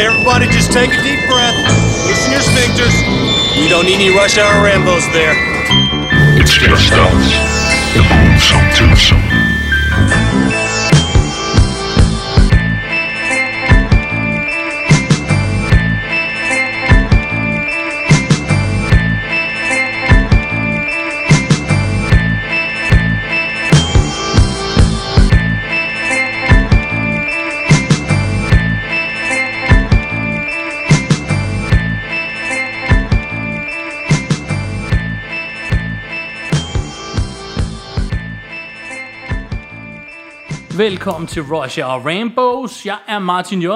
Okay, everybody, just take a deep breath. Loosen your sphincters. You don't need any rush hour Rambos there. It's just us. The lonesome twosome. Velkommen til Russia og Rainbows. Jeg er Martin J.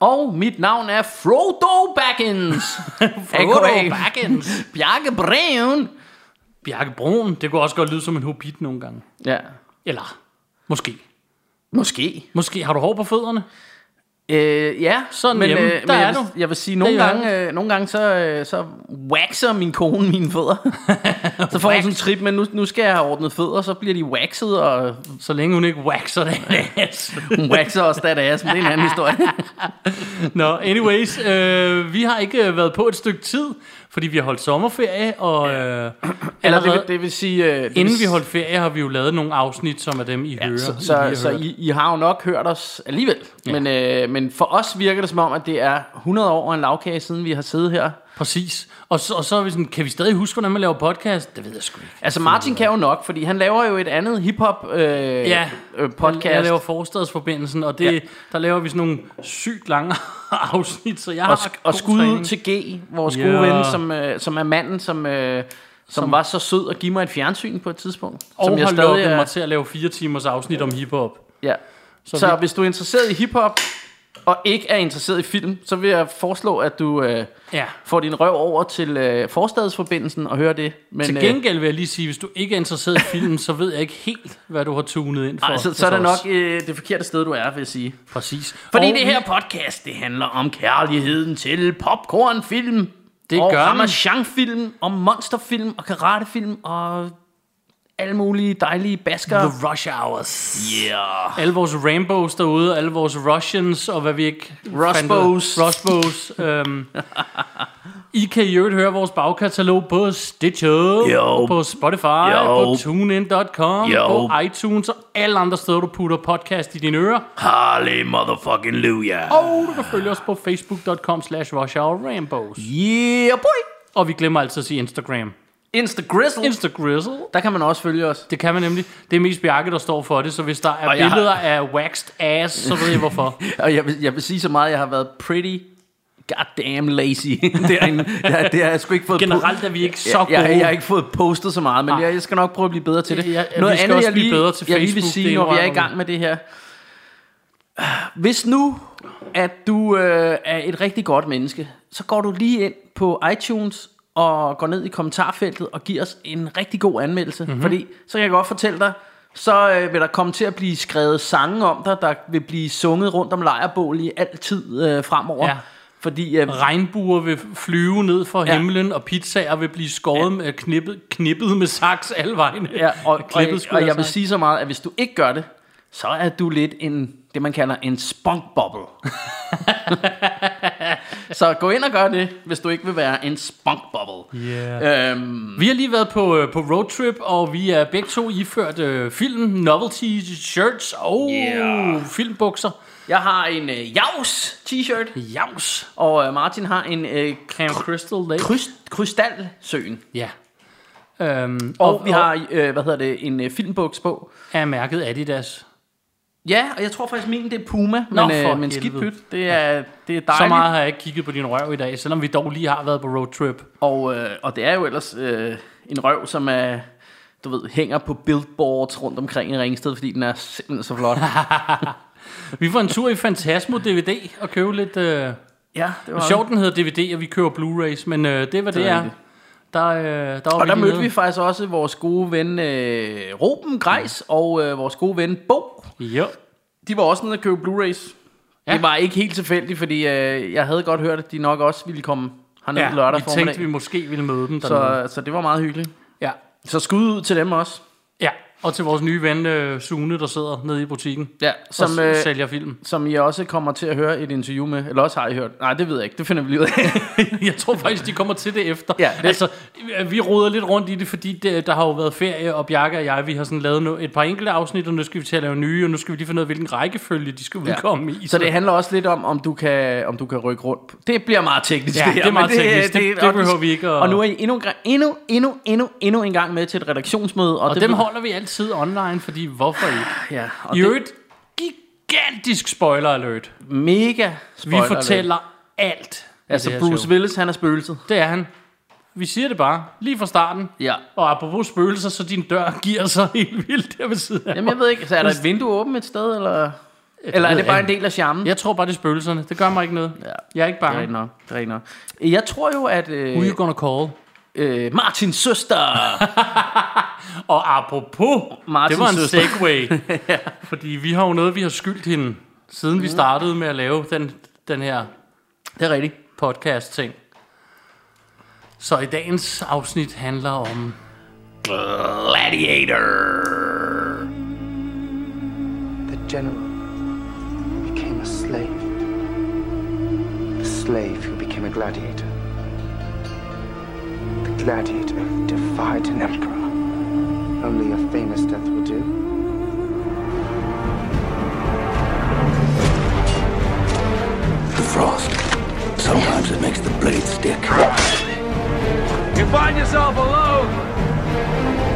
Og mit navn er Frodo Baggins. Frodo Baggins. Bjarke Brun. Det kunne også godt lyde som en hobbit nogle gange. Ja. Eller måske. Har du hår på fødderne? Ja, sådan, men, jamen, men jeg vil sige, nogle gange så waxer min kone mine fødder. Så får jeg sådan en trip, men nu skal jeg have ordnet fødder, så bliver de waxet, og så længe hun ikke waxer det ass. Hun waxer også det ass, men det er en anden historie. Nå, anyways, vi har ikke været på et stykke tid, fordi vi har holdt sommerferie, og vi holdt ferie, har vi jo lavet nogle afsnit, som er dem, I hører. Så I har jo nok hørt os alligevel, ja. Men for os virker det som om, at det er 100 år og en lavkage, siden vi har siddet her. Præcis, og så er vi sådan, kan vi stadig huske, hvordan man laver podcast? Det ved jeg sgu ikke. Altså Martin kan jo nok, fordi han laver jo et andet hiphop podcast. Jeg laver Forstadsforbindelsen, og det, der laver vi sådan nogle sygt lange afsnit, så jeg har og skud til G, vores gode ven, som er manden, som var så sød at give mig et fjernsyn på et tidspunkt. Og som jeg har lukket mig til at lave 4 timers afsnit om hiphop. Ja, så hvis du er interesseret i hiphop og ikke er interesseret i film, så vil jeg foreslå, at du får din røv over til Forstadsforbindelsen og hører det. Men til gengæld vil jeg lige sige, hvis du ikke er interesseret i film, så ved jeg ikke helt, hvad du har tunet ind for. Altså, så er det nok det forkerte sted, du er, vil jeg sige. Præcis. Fordi og det her podcast, det handler om kærligheden til popcornfilm. Det gør man. Og ramachanfilm, og monsterfilm, og karatefilm, og alle mulige dejlige basker. The Rush Hours. Yeah. Alle vores Rambos derude, alle vores Russians, og hvad vi ikke Rushbos. I kan i øvrigt høre vores bagkatalog på Stitcher, på Spotify, på TuneIn.com, på iTunes og alle andre steder, du putter podcast i dine ører. Harley motherfucking Luja. Og du kan følge os på facebook.com/RushHourRambos. Yeah, boy. Og vi glemmer altid at sige Instagram. Instagrizzle. Der kan man også følge os. Det kan man nemlig. Det er mest Bjarke, der står for det. Så hvis der er billeder af waxed ass, så ved jeg hvorfor. Og jeg vil sige så meget, jeg har været pretty goddamn lazy. Det har jeg sgu ikke fået. Generelt er vi ikke så gode. Jeg har ikke fået postet så meget. Men jeg skal nok prøve at blive bedre til det. Noget andet, jeg lige vil sige, når vi er i gang med det her. Hvis nu at du er et rigtig godt menneske, så går du lige ind på iTunes og går ned i kommentarfeltet og giver os en rigtig god anmeldelse. Mm-hmm. Fordi så kan jeg godt fortælle dig, så vil der komme til at blive skrevet sange om dig, der vil blive sunget rundt om lejrbål i altid fremover. Ja. Fordi regnbuer vil flyve ned fra himlen, og pizzaer vil blive skåret med knippet med saks alle vejen. Ja, og jeg vil sige så meget, at hvis du ikke gør det, så er du lidt det man kalder en spunk bubble. Så gå ind og gør det, hvis du ikke vil være en spunk bubble. Yeah. Vi har lige været på roadtrip, og vi er begge to iført film, novelty shirts og filmbukser. Jeg har en Jaws t-shirt. Jaws. Og Martin har en Crystal Lake. Krystalsøen. Ja. Yeah. Og vi har en filmbuks på af mærket Adidas. Ja, og jeg tror faktisk min det er Puma. Men skidt pyt. Det er dejligt. Så meget har jeg ikke kigget på din røv i dag, selvom vi dog lige har været på roadtrip. Og det er jo ellers en røv, som er, du ved, hænger på billboards rundt omkring i Ringsted, fordi den er simpelthen så flot. Vi får en tur i Fantasmo DVD og købe lidt sjovt, den hedder DVD, og vi køber Blu-rays. Men det var det er rigtigt. Der mødte vi faktisk også vores gode ven Roben Greis og vores gode ven Bo. Jo. De var også nede at købe Blu-rays. Ja. Det var ikke helt tilfældigt, fordi jeg havde godt hørt, at de nok også ville komme hernede lørdag formiddag. Vi tænkte, vi måske ville møde dem. Så det var meget hyggeligt. Ja. Så skud ud til dem også. Ja. Og til vores nye ven Sune, der sidder nede i butikken, ja, som sælger film. Som I også kommer til at høre et interview med. Eller også har I hørt. Nej, det ved jeg ikke. Det finder vi lige ud af. Jeg tror faktisk, de kommer til det efter. Ja, det. Altså, vi roder lidt rundt i det, fordi der har jo været ferie, og Bjarke og jeg, vi har sådan lavet et par enkelte afsnit, og nu skal vi til at lave nye, og nu skal vi lige finde ud af, hvilken rækkefølge de skal udkomme i. Så det handler også lidt om, om du kan rykke rundt. Det bliver meget teknisk. Ja, det er meget teknisk. Det behøver vi ikke. Og nu er I endnu en gang med til et redaktionsmøde. Og dem holder vi altid online, fordi hvorfor ikke? Ja, og I øvrigt, gigantisk spoiler alert. Mega spoiler alert. Vi fortæller alt. Altså Bruce Willis, han er spøgelset. Det er han. Vi siger det bare, lige fra starten. Ja. Og apropos spøgelser, så din dør giver sig helt vildt der ved siden af. Jamen jeg ved ikke, så er der et vindue åbent et sted, eller... Eller er det bare en del af charmen? Jeg tror bare, det er spøgelserne. Det gør mig ikke noget. Ja. Jeg er ikke bange. Det er ikke noget. Jeg tror jo, at... Who you gonna call? Martins søster. Og apropos Martins, det var en segue. Ja. Fordi vi har jo noget, vi har skyldt hende siden vi startede med at lave den her, det er rigtigt, podcast ting. Så i dagens afsnit handler om Gladiator. The general became a slave. The slave who became a gladiator. The gladiator defied an emperor. Only a famous death will do. The frost. Sometimes it makes the blade stick. You find yourself alone,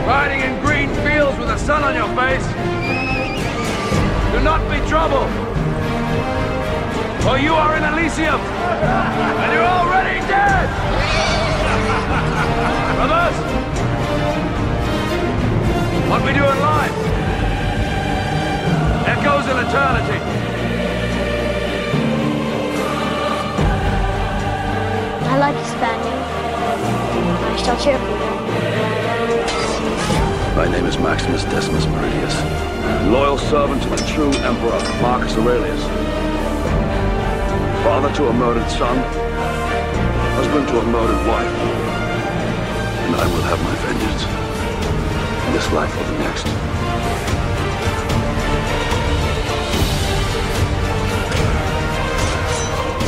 riding in green fields with the sun on your face. Do not be troubled, for you are in Elysium, and you're already dead! Brothers, what we do in life echoes in eternity. I like Spaniel. I shall cheer for you. My name is Maximus Decimus Meridius, loyal servant to the true emperor Marcus Aurelius, father to a murdered son, husband to a murdered wife. And I will have my vengeance in this life or the next.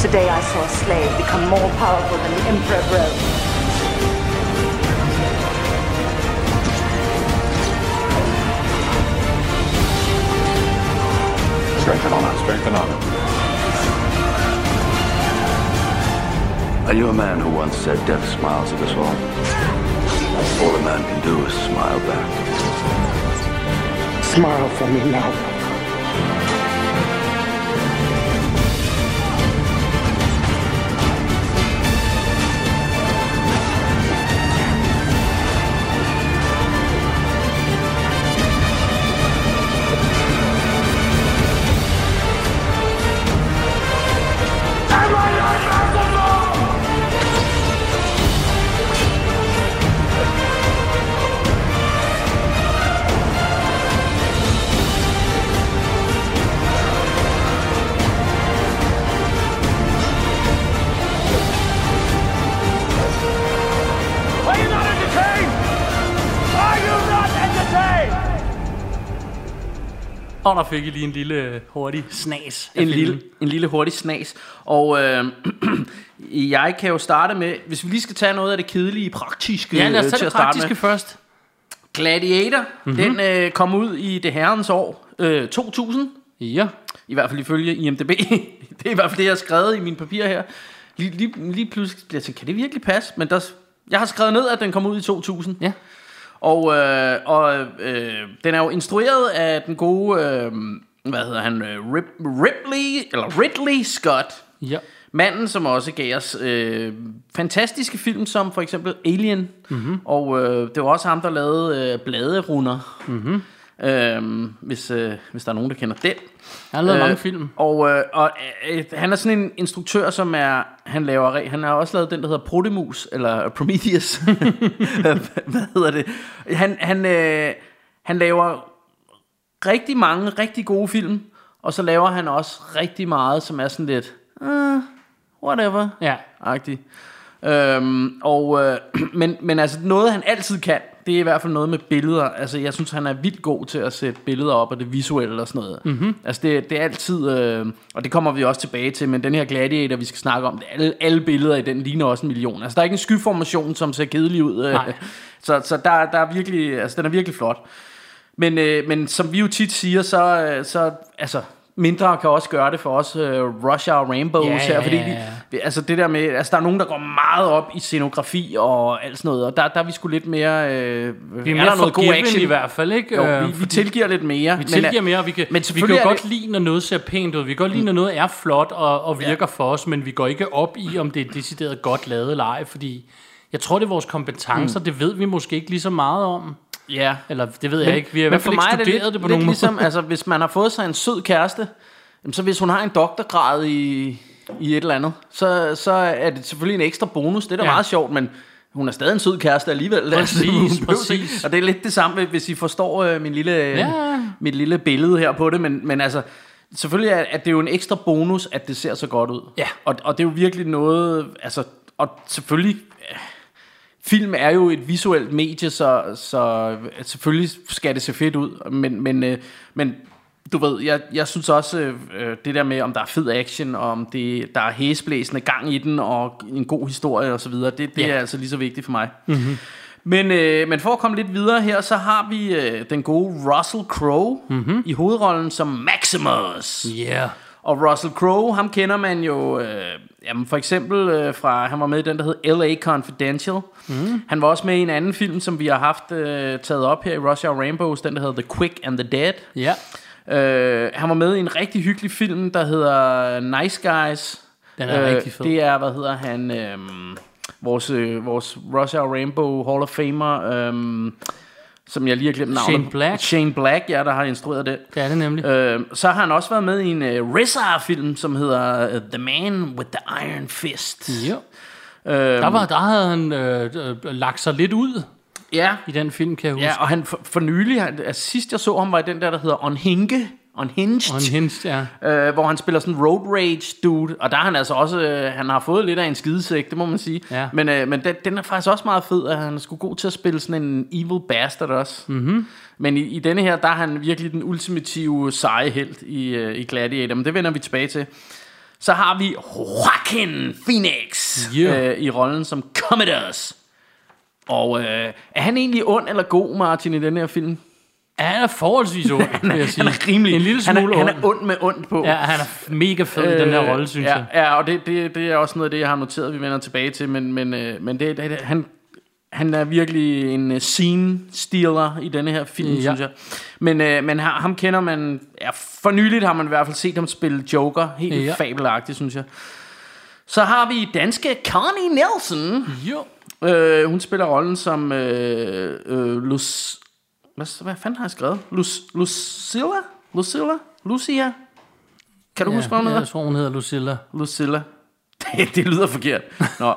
Today I saw a slave become more powerful than the Emperor of Rome. Strength and honor, strength and honor. Are you a man who once said death smiles at us all? All a man can do is smile back. Smile for me now. Am I not merciful? Og der fik I lige en lille hurtig snas. En lille hurtig snas. Og jeg kan jo starte med, hvis vi lige skal tage noget af det kedelige, praktiske. Ja, lad os tage det praktiske først. Gladiator, den kom ud i det herrens år 2000. Ja. I hvert fald ifølge IMDb. Det er i hvert fald det, jeg har skrevet i mine papirer her. Lige pludselig, jeg tænkte, kan det virkelig passe? Men jeg har skrevet ned, at den kom ud i 2000. Ja. Og den er jo instrueret af den gode, hvad hedder han, Ridley Scott. Ja. Manden, som også gav os fantastiske film, som for eksempel Alien. Mm-hmm. Og det var også ham, der lavede Bladerunder. Mm-hmm. Hvis der er nogen, der kender den. Han har lavet mange film. Og han er sådan en instruktør, som er... Han har også lavet den, der hedder Protemus, eller Prometheus. Hvad hedder det? Han laver rigtig mange, rigtig gode film, og så laver han også rigtig meget, som er sådan lidt... whatever. Ja. Agtig. Men altså noget han altid kan, det er i hvert fald noget med billeder. Altså jeg synes han er vildt god til at sætte billeder op og det visuelle og sådan noget. Mm-hmm. Altså det er altid og det kommer vi også tilbage til. Men den her gladiator vi skal snakke om, alle billeder i den ligner også en million. Altså der er ikke en skyformation som ser kedelig ud. Så der er virkelig, altså den er virkelig flot. Men som vi jo tit siger, så altså mindre kan også gøre det for os, Russia og Rainbows her, fordi altså det der med, altså der er nogen der går meget op i scenografi og alt sådan noget, og der er vi sgu lidt mere, vi er mere noget god action i hvert fald, ikke? Jo, vi tilgiver lidt mere. Vi tilgiver mere, og vi kan jo godt lide når noget ser pænt ud, vi kan godt lide når noget er flot og virker for os, men vi går ikke op i om det er decideret godt lavet eller ej, fordi jeg tror det er vores kompetencer, det ved vi måske ikke lige så meget om. Ja, eller det ved jeg ikke. Vi har i hvert fald ikke studeret det på nogen måde. Ligesom, altså, hvis man har fået sig en sød kæreste, så hvis hun har en doktorgrad i et eller andet, så er det selvfølgelig en ekstra bonus. Det er da meget sjovt, men hun er stadig en sød kæreste alligevel. Præcis. Og det er lidt det samme, hvis I forstår mit lille billede her på det, men altså... Selvfølgelig er det jo en ekstra bonus, at det ser så godt ud. Ja. Og det er jo virkelig noget... Altså, og selvfølgelig... Film er jo et visuelt medie, så selvfølgelig skal det se fedt ud, men du ved, jeg synes også, det der med, om der er fed action, og om der er hæsblæsende gang i den, og en god historie og så videre, det er altså lige så vigtigt for mig. Mm-hmm. Men for at komme lidt videre her, så har vi den gode Russell Crowe i hovedrollen som Maximus. Yeah. Og Russell Crowe, ham kender man jo for eksempel fra, han var med i den der hed LA Confidential. Han var også med i en anden film som vi har haft taget op her i Russia og Rainbows, den der hedder The Quick and the Dead. Han var med i en rigtig hyggelig film der hedder Nice Guys. Den er rigtig fed. Det er, hvad hedder han, vores Russia og Rainbow Hall of Famer, som jeg lige har glemt navnet. Shane Black, ja, der har instrueret det. Det er det nemlig. Så har han også været med i en RZA-film, som hedder The Man with the Iron Fist. Jo. Der havde han lagt sig lidt ud i den film, kan jeg huske. Ja, og han for nylig, altså, sidst jeg så ham, var i den der hedder Unhinged, hvor han spiller sådan en road rage dude, og der er han altså også, han har fået lidt af en skidesæk, det må man sige, men den er faktisk også meget fed, at han er sgu god til at spille sådan en evil bastard også. Men i denne her, der er han virkelig den ultimative seje helt i Gladiator, men det vender vi tilbage til. Så har vi Joaquin Phoenix i rollen som Commodus, og er han egentlig ond eller god, Martin, i den her film? Han er forholdsvis ond, vil jeg sige. Han er rimelig. En lille smule ond. Han er ond med ond på. Ja, han er mega fed i den her rolle, synes jeg. Ja, og det er også noget af det, jeg har noteret, vi vender tilbage til. Men han er virkelig en scene-stealer i denne her film, synes jeg. Men ham kender man... Ja, for nyligt har man i hvert fald set ham spille Joker. Helt fabelagtigt, synes jeg. Så har vi danske Connie Nielsen. Hun spiller rollen som hvad fanden har jeg skrevet? Lucia? Kan du huske, hvad hun hedder? Jeg tror, hun hedder Lucilla. Det lyder forkert. Nå,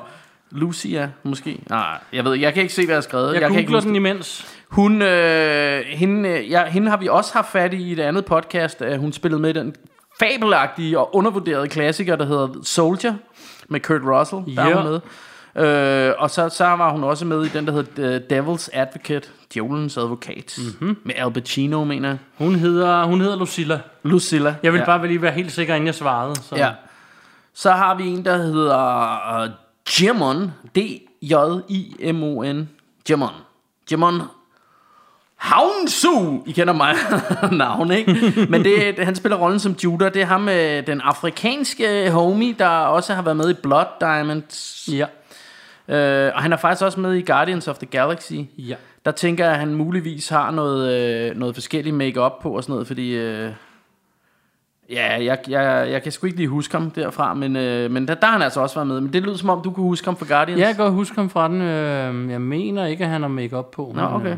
Lucia, måske. Nej, jeg ved, jeg kan ikke se, hvad jeg har skrevet. Jeg googler den imens. Hende har vi også haft fat i et andet podcast. Hun spillede med i den fabelagtige og undervurderede klassiker, der hedder Soldier, med Kurt Russell. Der er hun med. Og så var hun også med i den der hedder Devil's Advocate, Djævelens Advokat, med Al Pacino, mener jeg. Hun hedder Lucilla. Jeg vil bare lige være helt sikker, inden jeg svarede. Så, så har vi en, der hedder Djimon, Djimon, Djimon Hounsou. I kender mig navn, ikke? Men han spiller rollen som Judah. Det er ham, den afrikanske homie, der også har været med i Blood Diamonds. Og han er faktisk også med i Guardians of the Galaxy. Der tænker jeg, at han muligvis har noget forskellig make-up på og sådan noget, fordi jeg kan sgu ikke lige huske ham derfra, men der har han altså også været med. Men det lyder som om, du kunne huske ham fra Guardians. Jeg kan godt huske ham fra den. Jeg mener ikke, at han har make-up på. Nå, okay.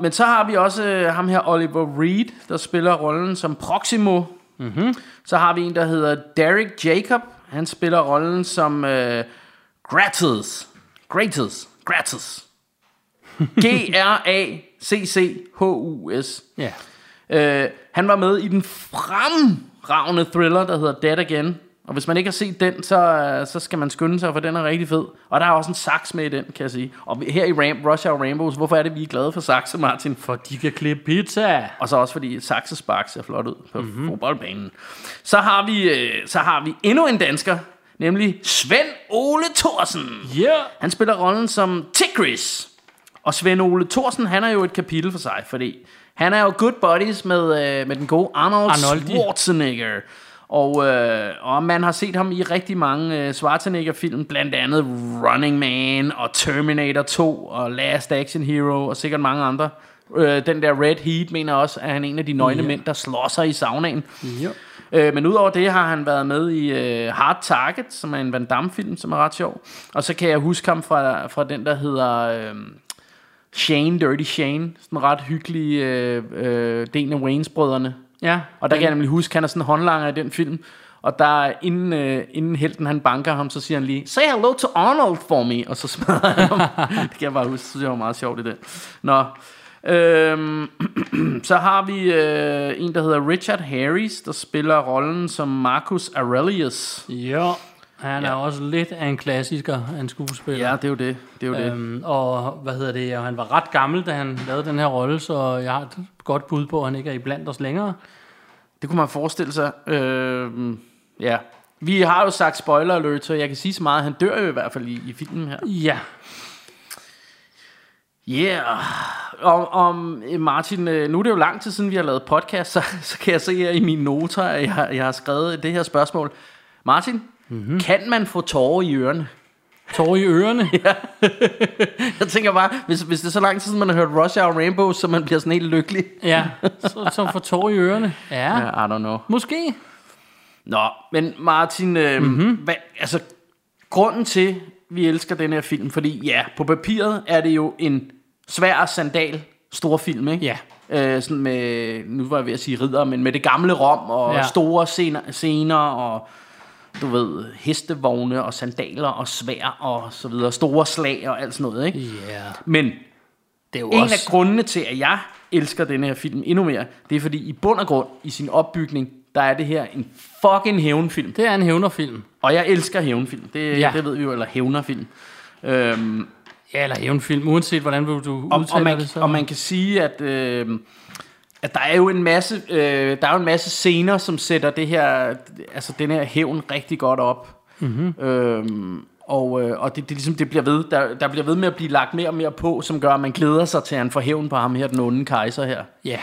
Men så har vi også ham her, Oliver Reed, der spiller rollen som Proximo. Så har vi en, der hedder Derek Jacob. Han spiller rollen som... Gracchus. Gracchus. Han var med i den fremragende thriller, der hedder Dead Again. Og hvis man ikke har set den, så skal man skynde sig, for den er rigtig fed. Og der er også en sax med i den, kan jeg sige. Og her i Rush Hour Rainbows, hvorfor er det, vi er glade for saxe, Martin? For de kan klippe pizza. Og så også fordi saxespark ser flot ud på fodboldbanen. Så har vi endnu en dansker, nemlig Sven Ole Thorsen. Yeah. Han spiller rollen som Tigris. Og Sven Ole Thorsen, han er jo et kapitel for sig, fordi han er jo good buddies med den gode Arnold Schwarzenegger. Og man har set ham i rigtig mange Schwarzenegger-film, blandt andet Running Man og Terminator 2 og Last Action Hero og sikkert mange andre. Den der Red Heat, mener også, at han er en af de nøgne mænd, der slår sig i saunaen. Yeah. Men udover det har han været med i Hard Target, som er en Van Damme-film, som er ret sjov. Og så kan jeg huske ham fra den, der hedder Shane, Dirty Shane. Sådan en ret hyggelig del af Wayans-brødrene. Ja, og der kan jeg nemlig huske, han er sådan en håndlanger i den film. Og der inden helten han banker ham, så siger han lige, say hello to Arnold for me. Og så smadrer han ham. Det kan jeg bare huske, så det var meget sjovt i det. Nå, så har vi en, der hedder Richard Harris, der spiller rollen som Marcus Aurelius. Ja, han er også lidt af en klassiker, en skuespiller. Ja, det er jo det. Og hvad hedder det? Han var ret gammel, da han lavede den her rolle, så jeg har et godt bud på, at han ikke er iblandt os længere. Det kunne man forestille sig. Ja. Vi har jo sagt spoiler alert, så jeg kan sige så meget. Han dør jo i hvert fald i filmen her. Ja. Yeah. Om Martin, nu er det jo lang tid siden, vi har lavet podcast, så kan jeg se her i mine noter, at jeg har skrevet det her spørgsmål. Martin? Mm-hmm. Kan man få tårer i ørerne? Tårer i ørerne? Ja. Jeg tænker bare, hvis det er så lang tid, man har hørt Rush Hour Rainbow, så man bliver sådan helt lykkelig. Ja, så får tårer i ørerne. Ja, I don't know. Måske. Nå, men Martin, altså grunden til, vi elsker den her film, fordi på papiret er det jo en svær sandal stor film, ikke? Ja. Sådan med, nu var jeg ved at sige ridder, men med det gamle Rom og store scener og du ved, hestevogne og sandaler og svær og så videre, store slag og alt sådan noget, ikke? Yeah. Men det er jo en også af grundene til, at jeg elsker den her film endnu mere, det er fordi i bund og grund, i sin opbygning, der er det her en fucking hævnfilm. Det er en hævnerfilm. Og jeg elsker hævnfilm. Det ved vi jo, eller hævnerfilm. Eller hævnfilm, uanset hvordan vil du udtale det så. Og man kan sige, at der er jo en masse, scener, som sætter det her, altså den her hævn rigtig godt op, og det ligesom det bliver ved, der bliver ved med at blive lagt mere og mere på, som gør, at man glæder sig til at han får hævn på ham her, den onde kejser her. Ja.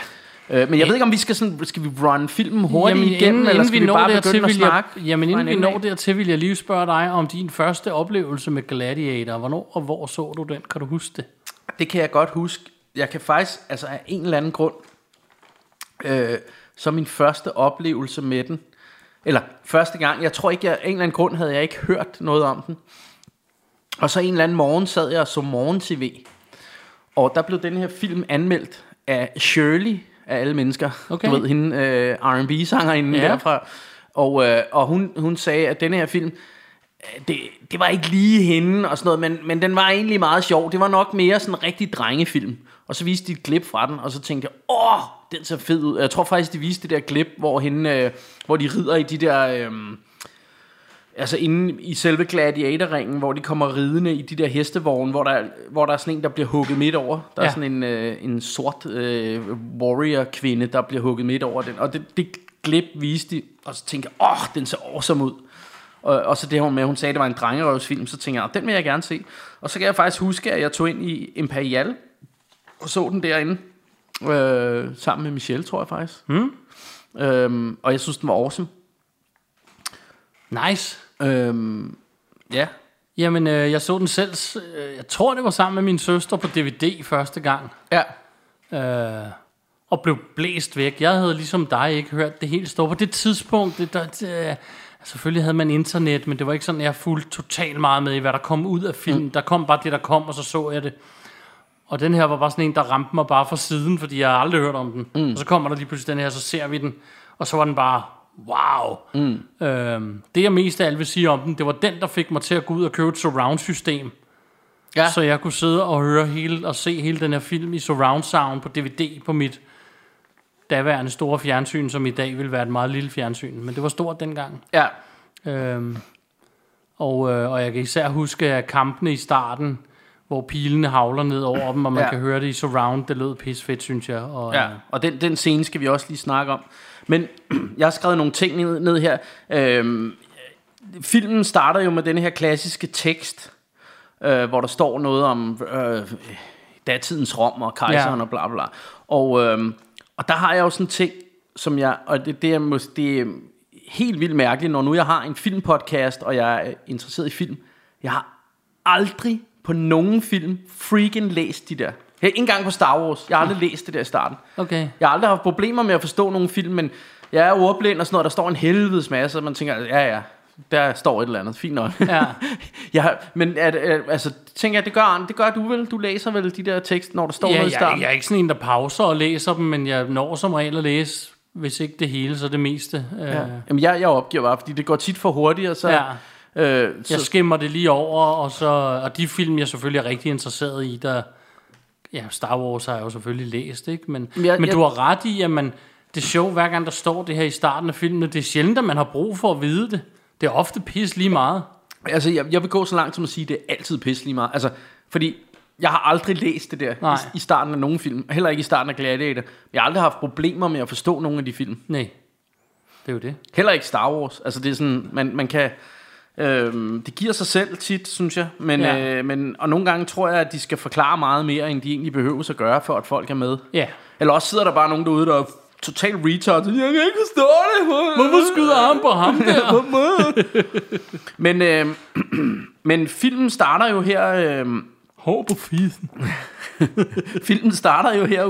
Men jeg ved ikke, om vi skal vi run filmen hurtigt igennem, eller skal vi bare begynde at snakke? Jamen inden vi når dertil, vil jeg lige spørge dig om din første oplevelse med Gladiator. Hvornår og hvor så du den? Kan du huske det? Det kan jeg godt huske. Jeg kan faktisk, altså af en eller anden grund, så min første oplevelse med den, eller første gang, jeg tror ikke, jeg en eller anden grund havde jeg ikke hørt noget om den. Og så en eller anden morgen sad jeg og så morgen-tv, og der blev den her film anmeldt af Shirley, af alle mennesker. Okay. Du ved hende, R&B-sangerinde derfra. Og hun sagde, at den her film, det var ikke lige hende og sådan noget, men den var egentlig meget sjov. Det var nok mere sådan en rigtig drengefilm. Og så viste de et klip fra den, og så tænkte jeg, den ser fed ud. Jeg tror faktisk, de viste det der klip, hvor de rider i de der, altså inde i selve gladiatorringen, hvor de kommer ridende i de der hestevogne, hvor der er sådan en, der bliver hugget midt over. Der er sådan en sort warrior-kvinde, der bliver hugget midt over den. Og det klip viste de, og så tænkte jeg, den ser awesome ud. Og så det her med, at hun sagde, at det var en drengerøvsfilm, så tænkte jeg, den vil jeg gerne se. Og så kan jeg faktisk huske, at jeg tog ind i Imperial, og så den derinde, sammen med Michelle, tror jeg faktisk. Og jeg synes, den var awesome. Nice. Ja. Jamen, jeg så den selv. Jeg tror, det var sammen med min søster på DVD første gang. Ja. Og blev blæst væk. Jeg havde ligesom dig ikke hørt det helt store. På det tidspunkt, selvfølgelig havde man internet, men det var ikke sådan, jeg fulgte totalt meget med i, hvad der kom ud af filmen. Der kom bare det, der kom, og så jeg det. Og den her var bare sådan en, der ramte mig bare fra siden, fordi jeg aldrig hørt om den. Og så kommer der lige pludselig den her, så ser vi den, og så var den bare, wow. Det jeg mest af alt vil sige om den, det var den, der fik mig til at gå ud og købe et surround-system. Ja. Så jeg kunne sidde og høre og se hele den her film i surround sound på DVD på mit daværende store fjernsyn, som i dag ville være et meget lille fjernsyn, men det var stort dengang. Ja. Og jeg kan især huske kampene i starten, hvor pilene havler ned over dem, og man kan høre det i surround. Det lød pis fedt, synes jeg. Og den scene skal vi også lige snakke om. Men jeg har skrevet nogle ting ned her. Filmen starter jo med den her klassiske tekst, hvor der står noget om datidens Rom og kejseren og bla bla. Og der har jeg jo sådan en ting, som jeg... Og det er helt vildt mærkeligt, når nu jeg har en filmpodcast, og jeg er interesseret i film. Jeg har aldrig på nogen film freaking læst de der. Ikke engang på Star Wars. Jeg har aldrig læst det der i starten. Okay. Jeg har aldrig haft problemer med at forstå nogen film, men jeg er ordblind og sådan noget. Der står en helvedes masse, og man tænker, der står et eller andet. Fint nok. Tænker jeg, det gør du vel. Du læser vel de der tekster, når der står noget i starten. Jeg er ikke sådan en, der pauser og læser dem, men jeg når som regel at læse, hvis ikke det hele, så det meste. Jamen, jeg opgiver bare, fordi det går tit for hurtigt, og så... Ja. Jeg skimmer det lige over, og de film, jeg selvfølgelig er rigtig interesseret i, der... Ja, Star Wars har jeg jo selvfølgelig læst, ikke? Men du har ret i, at det er sjovt, hver gang der står det her i starten af filmen, det er sjældent, at man har brug for at vide det. Det er ofte pis lige meget. Altså, jeg vil gå så langt som at sige, at det er altid pis lige meget. Altså, fordi jeg har aldrig læst det der i starten af nogen film. Heller ikke i starten af Gladiator. Jeg har aldrig haft problemer med at forstå nogen af de film. Nej, det er jo det. Heller ikke Star Wars. Altså, det er sådan, man kan... det giver sig selv tit, synes jeg, og nogle gange tror jeg, at de skal forklare meget mere, end de egentlig behøver at gøre, for at folk er med. Ja. Eller også sidder der bare nogen derude, der er totalt retard. Jeg kan ikke forstå det. Hvorfor skyder ham på ham der? Men filmen starter jo her. Hår på fisen. Filmen starter jo her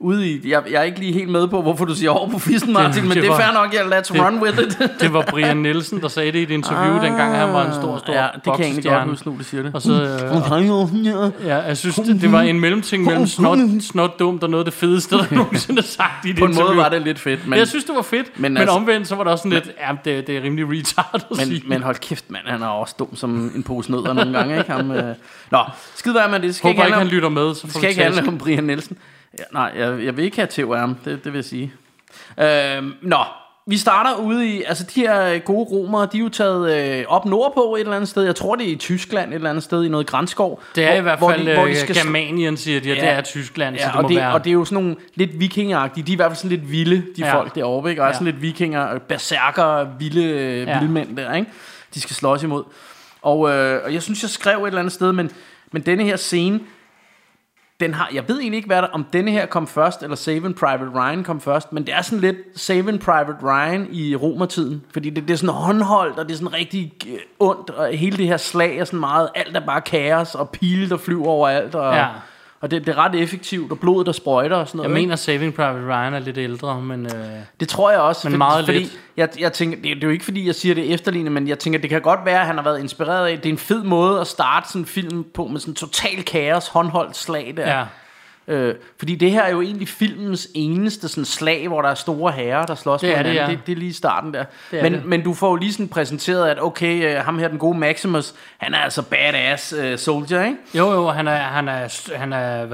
ude i, jeg er ikke lige helt med på, hvorfor du siger over på fisen, Martin, men det er fair nok, let's run with it. Det var Brian Nielsen, der sagde det i et interview, dengang han var en stor boksstjerne. Det kan jeg egentlig godt huske, du siger det. Og så, jeg synes, det var en mellemting mellem snot dumt og noget af det fedeste, der nogensinde sagt i det interview. På en måde var det lidt fedt. Men jeg synes, det var fedt, men omvendt, så var det også sådan lidt, det er rimelig retard at sige. Men hold kæft, mand, han er også dum som en pose nødder nogle gange, ikke? Nå, skid være med det. Skal ikke han lytter med, så får vi tæsk om Brian Nielsen. Ja, nej, jeg vil ikke have tv'eren, det vil jeg sige. Vi starter ude i... Altså, de her gode romere, de er jo taget op nordpå et eller andet sted. Jeg tror, det er i Tyskland et eller andet sted, i noget grænskov. Det er i hvert fald, hvor de Germanien siger de, det er Tyskland, så det må være... Og det er jo sådan nogle lidt vikingeragtige. De er i hvert fald sådan lidt vilde, de folk deroppe, ikke? Og er sådan lidt vikinger, berserker, vildmænd der, ikke? De skal slås imod. Og jeg synes, jeg skrev et eller andet sted, men denne her scene... jeg ved egentlig ikke, om denne her kom først, eller Saving Private Ryan kom først, men det er sådan lidt Saving Private Ryan i romertiden, fordi det er sådan håndholdt, og det er sådan rigtig ondt, og hele det her slag er sådan meget, alt er bare kaos, og pile, der flyver overalt, og det er ret effektivt, og blodet, der sprøjter og sådan noget. Jeg mener, Saving Private Ryan er lidt ældre, men... det tror jeg også, men meget lidt. Jeg tænker, det er jo ikke, fordi jeg siger det efterlignende, men jeg tænker, det kan godt være, at han har været inspireret af. Det er en fed måde at starte sådan en film på, med sådan total kaos, håndholdt slag der. Ja. Fordi det her er jo egentlig filmens eneste sådan slag, hvor der er store herrer, der slås med hinanden. Det er lige starten der. Men du får jo lige sådan præsenteret, at okay, ham her, den gode Maximus, han er altså badass soldier, ikke? Jo, han er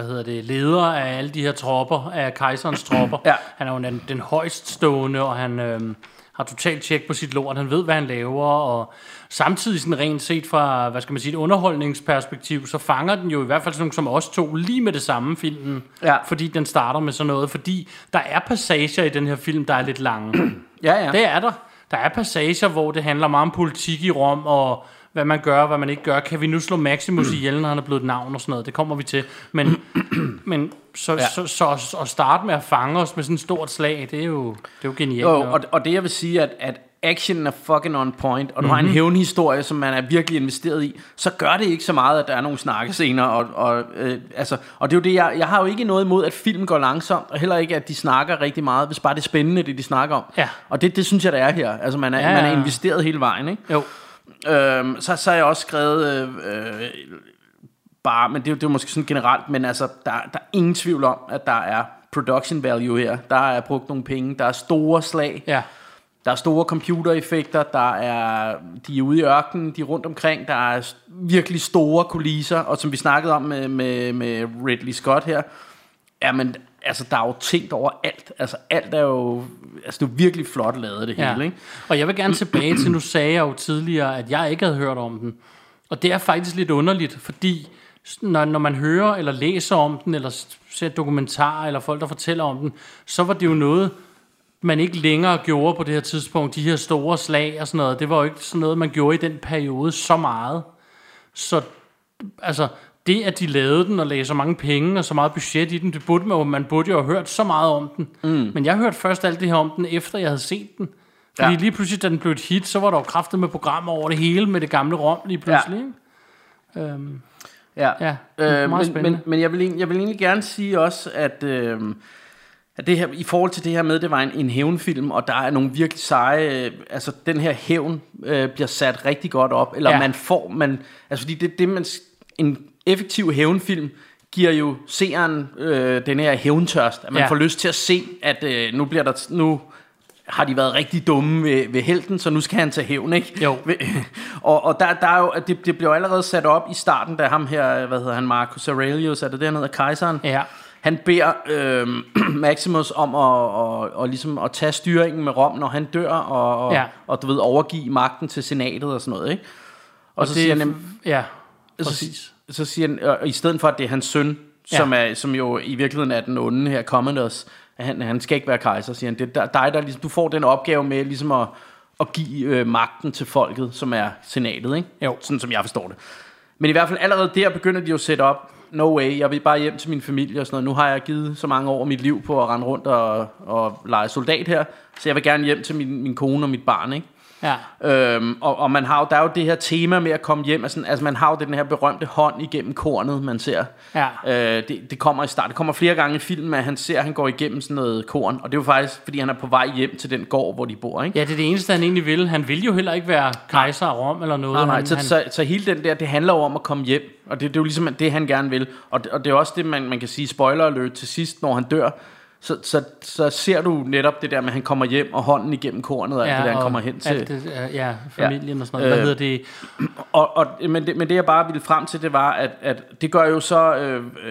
leder af alle de her tropper, af kejserens tropper. Ja. Han er jo den højststående, og han har totalt tjek på sit lort. Han ved, hvad han laver, og samtidig sådan rent set fra, et underholdningsperspektiv, så fanger den jo i hvert fald sådan nogle som os to lige med det samme filmen, fordi den starter med sådan noget, fordi der er passager i den her film, der er lidt lange. Ja. Det er der. Der er passager, hvor det handler meget om politik i Rom, og hvad man gør, hvad man ikke gør. Kan vi nu slå Maximus ihjel, når han er blevet et navn og sådan noget? Det kommer vi til. Men så at starte med at fange os med sådan et stort slag, det er jo genialt. Og det jeg vil sige, at actionen er fucking on point, og du har en hævnhistorie, som man er virkelig investeret i, så gør det ikke så meget, at der er nogle snakkescener. Og det er jo det, jeg har jo ikke noget imod, at filmen går langsomt, og heller ikke, at de snakker rigtig meget, hvis bare det er spændende, det de snakker om. Ja. Og det synes jeg, der er her. Altså, man er investeret hele vejen, ikke? Jo. Så har jeg også skrevet bare, men det er måske sådan generelt, men altså, der er ingen tvivl om, at der er production value her. Der er brugt nogle penge, der er store slag, der er store computereffekter, de er ude i ørkenen, de er rundt omkring, der er virkelig store kulisser, og som vi snakkede om med Ridley Scott her, altså der er jo tænkt over alt. Altså alt er jo, altså det er virkelig flot lavet det hele, ikke? Og jeg vil gerne tilbage til, nu sagde jeg jo tidligere, at jeg ikke havde hørt om den. Og det er faktisk lidt underligt, fordi når man hører eller læser om den, eller ser dokumentarer, eller folk der fortæller om den, så var det jo noget man ikke længere gjorde på det her tidspunkt. De her store slag og sådan noget, det var jo ikke sådan noget man gjorde i den periode så meget. Så altså det at de lavede den og lagde så mange penge og så meget budget i den, det burde man burde jo have hørt så meget om den. Men jeg hørte først alt det her om den efter jeg havde set den. Fordi lige pludselig da den blev et hit, så var der jo kræfter med programmer over det hele med det gamle Rom lige pludselig. Meget spændende. Men jeg vil egentlig gerne sige også at det her, i forhold til det her med, det var en hævnfilm, og der er nogle virkelig seje, altså den her hævn bliver sat rigtig godt op, eller man får, altså fordi det man, en effektiv hævnfilm giver jo seeren den her hævntørst, at man får lyst til at se, at nu har de været rigtig dumme ved helten, så nu skal han tage hævn, ikke? Jo. og der er jo, det bliver allerede sat op i starten, da ham her, hvad hedder han, Marcus Aurelius, er det der, han hedder, kejseren? Ja. Han beder Maximus om ligesom at tage styringen med Rom, når han dør, og du ved, overgive magten til senatet og sådan noget, ikke? Og så det, siger han, præcis. Så siger han, og i stedet for, at det er hans søn, som jo i virkeligheden er den onde her, Commodus, han skal ikke være kejser, siger han. Det er dig, der ligesom, du får den opgave med ligesom at give magten til folket, som er senatet, ikke? Jo. Sådan som jeg forstår det. Men i hvert fald allerede der begynder de jo at sætte op, no way, jeg vil bare hjem til min familie og sådan noget. Nu har jeg givet så mange år af mit liv på at rende rundt og lege soldat her, så jeg vil gerne hjem til min kone og mit barn, ikke? Ja. Og man har jo, der er jo det her tema med at komme hjem, altså man har jo den her berømte hånd igennem kornet, man ser. Ja. Det kommer i start. Det kommer flere gange i filmen, at han ser, at han går igennem sådan noget korn, og det er jo faktisk, fordi han er på vej hjem til den gård, hvor de bor, ikke? Ja, det er det eneste, han egentlig vil. Han vil jo heller ikke være kejser af Rom eller noget. Nej, så hele den der, det handler jo om at komme hjem, og det er jo ligesom det, han gerne vil. Og det er også det, man kan sige, spoiler alert, til sidst, når han dør, så ser du netop det der med, at han kommer hjem, og hånden igennem kornet, og alt det der, han kommer hen til. Det, familien og sådan noget. Hvad hedder det? Men det, jeg bare ville frem til, det var, at det gør jo så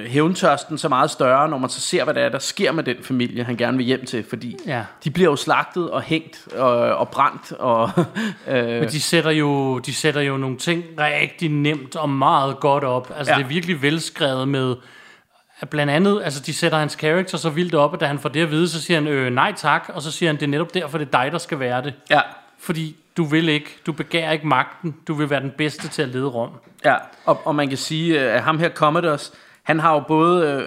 hævntørsten så meget større, når man så ser, hvad der er, der sker med den familie, han gerne vil hjem til. Fordi de bliver jo slagtet og hængt og brændt. Men de sætter jo nogle ting rigtig nemt og meget godt op. Altså, det er virkelig velskrevet med... Blandt andet, altså de sætter hans karakter så vildt op, at da han får det at vide, så siger han, nej tak, og så siger han, det er netop derfor, det er dig, der skal være det. Ja. Fordi du begærer ikke magten, du vil være den bedste til at lede Rom. Ja, og man kan sige, at ham her Commodus, han har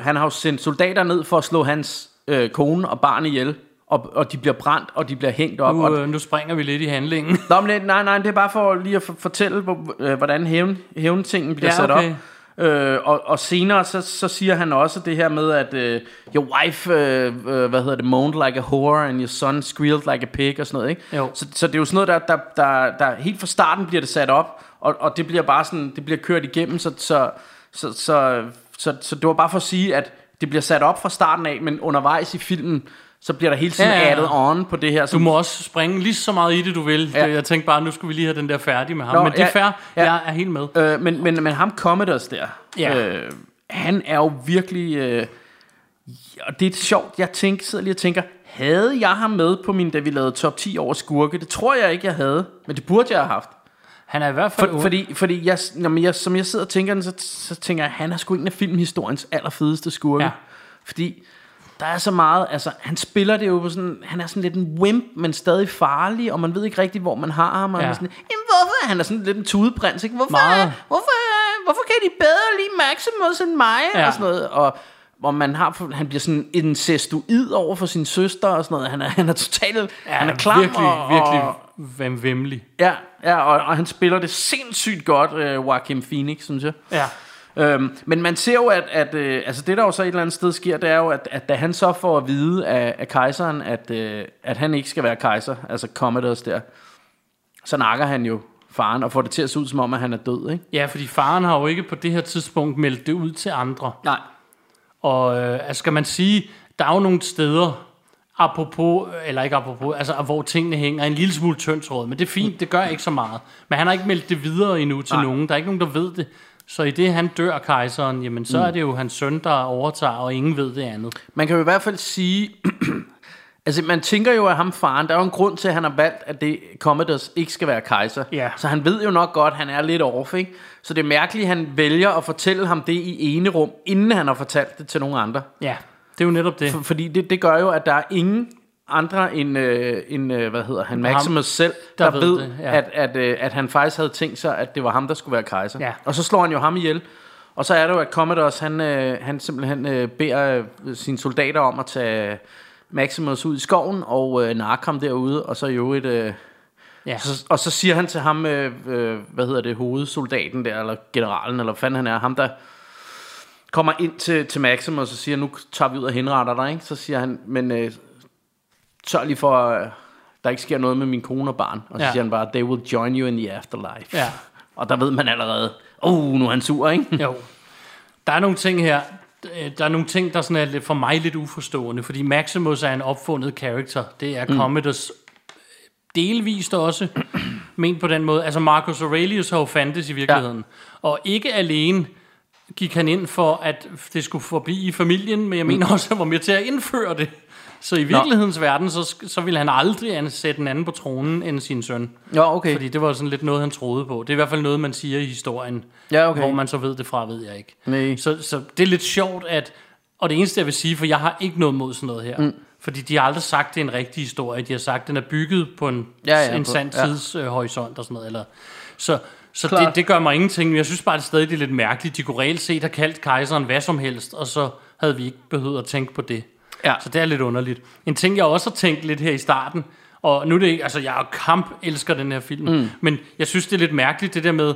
jo sendt soldater ned for at slå hans kone og barn ihjel, og de bliver brændt, og de bliver hængt op. Nu springer vi lidt i handlingen. Nå, men nej, det er bare for lige at fortælle, hvordan hævntingen bliver sat op. Og senere så siger han også det her med, at your wife moaned like a whore, and your son squealed like a pig og sådan noget, ikke? Så det er jo sådan noget, der helt fra starten bliver det sat op, og det bliver bare sådan, det bliver kørt igennem, så det var bare for at sige, at det bliver sat op fra starten af, men undervejs i filmen, så bliver der hele tiden added on på det her. Du må også springe lige så meget i det, du vil. Ja. Jeg tænkte bare, nu skulle vi lige have den der færdig med ham. Nå, men det er fair, jeg er helt med. Men ham Commodus der, han er jo virkelig... og det er sjovt, jeg sidder lige og tænker, havde jeg ham med på min, da vi lavede top 10 over skurke? Det tror jeg ikke, jeg havde, men det burde jeg have haft. Han er i hvert fald... Fordi jeg, som jeg sidder og tænker den, så tænker jeg, han er sgu en af filmhistoriens allerfedeste skurke. Ja. Fordi... der er så meget, altså han spiller det jo på sådan, han er sådan lidt en wimp, men stadig farlig, og man ved ikke rigtigt, hvor man har ham, og han er sådan, hvorfor? Han er sådan lidt en tudeprins, ikke? Hvorfor kan de bedre lide Maximus end mig? Ja. Og sådan noget, og hvor han bliver sådan incestuid over for sin søster, og sådan noget, han er totalt, han er klam, virkelig væmmelig. Og han spiller det sindssygt godt, Joaquin Phoenix, synes jeg. Ja. Men man ser jo, at altså det der jo så et eller andet sted sker, det er jo, at da han så får at vide af kejseren, at han ikke skal være kejser, altså Commodus der, så nakker han jo faren og får det til at se ud som om, at han er død, ikke? Ja, fordi faren har jo ikke på det her tidspunkt meldt det ud til andre. Nej. Og skal man sige, der er jo nogle steder, apropos, eller ikke apropos, altså hvor tingene hænger en lille smule tyndtråd, men det er fint, det gør ikke så meget. Men han har ikke meldt det videre endnu til nogen, der er ikke nogen, der ved det. Så i det, han dør, kejseren, jamen så er det jo hans søn, der overtager, og ingen ved det andet. Man kan jo i hvert fald sige, altså man tænker jo, at ham faren, der er jo en grund til, at han har valgt, at det Commodus ikke skal være kejser. Yeah. Så han ved jo nok godt, han er lidt off, ikke? Så det er mærkeligt, at han vælger at fortælle ham det i ene rum, inden han har fortalt det til nogen andre. Ja, yeah. Det er jo netop det. Fordi det gør jo, at der er ingen andre end hvad hedder han, Maximus selv, der ved det, ja. at han faktisk havde tænkt sig, at det var ham, der skulle være kejser. Ja. Og så slår han jo ham ihjel. Og så er det jo, at Commodus, han simpelthen beder sine soldater om at tage Maximus ud i skoven og narke ham derude. Og så i øvrigt... Ja. Og så siger han til ham, hvad hedder det, hovedsoldaten der, eller generalen, eller hvad fanden han er, ham der... kommer ind til Maximus og så siger, nu tager vi ud og henretter dig, ikke? Så siger han, men sørg lige for, der ikke sker noget med min kone og barn. Og så siger han bare, they will join you in the afterlife. Ja. Og der ved man allerede, nu er han sur, ikke? Jo. Der er nogle ting her, der sådan er lidt, for mig lidt uforstående, fordi Maximus er en opfundet karakter. Det er Commodus delvist også, ment på den måde. Altså Marcus Aurelius har jo fandtes i virkeligheden. Ja. Og ikke alene... gik han ind for, at det skulle forblive i familien, men jeg mener også, at han var med til at indføre det. Så i virkelighedens verden, så ville han aldrig ansætte en anden på tronen end sin søn. Ja, okay. Fordi det var sådan lidt noget, han troede på. Det er i hvert fald noget, man siger i historien, hvor man så ved det fra, ved jeg ikke. Nee. Så det er lidt sjovt, at... Og det eneste, jeg vil sige, for jeg har ikke noget mod sådan noget her, fordi de har aldrig sagt, det er en rigtig historie. De har sagt, at den er bygget på en sand tidshorisont og sådan noget. Så det gør mig ingenting. Jeg synes bare, det stadig er lidt mærkeligt. De kunne reelt set have kaldt kejseren hvad som helst, og så havde vi ikke behøvet at tænke på det. Ja. Så det er lidt underligt. En ting, jeg også har tænkt lidt her i starten, og nu er det ikke... Altså, jeg er jo elsker den her film, men jeg synes, det er lidt mærkeligt, det der med...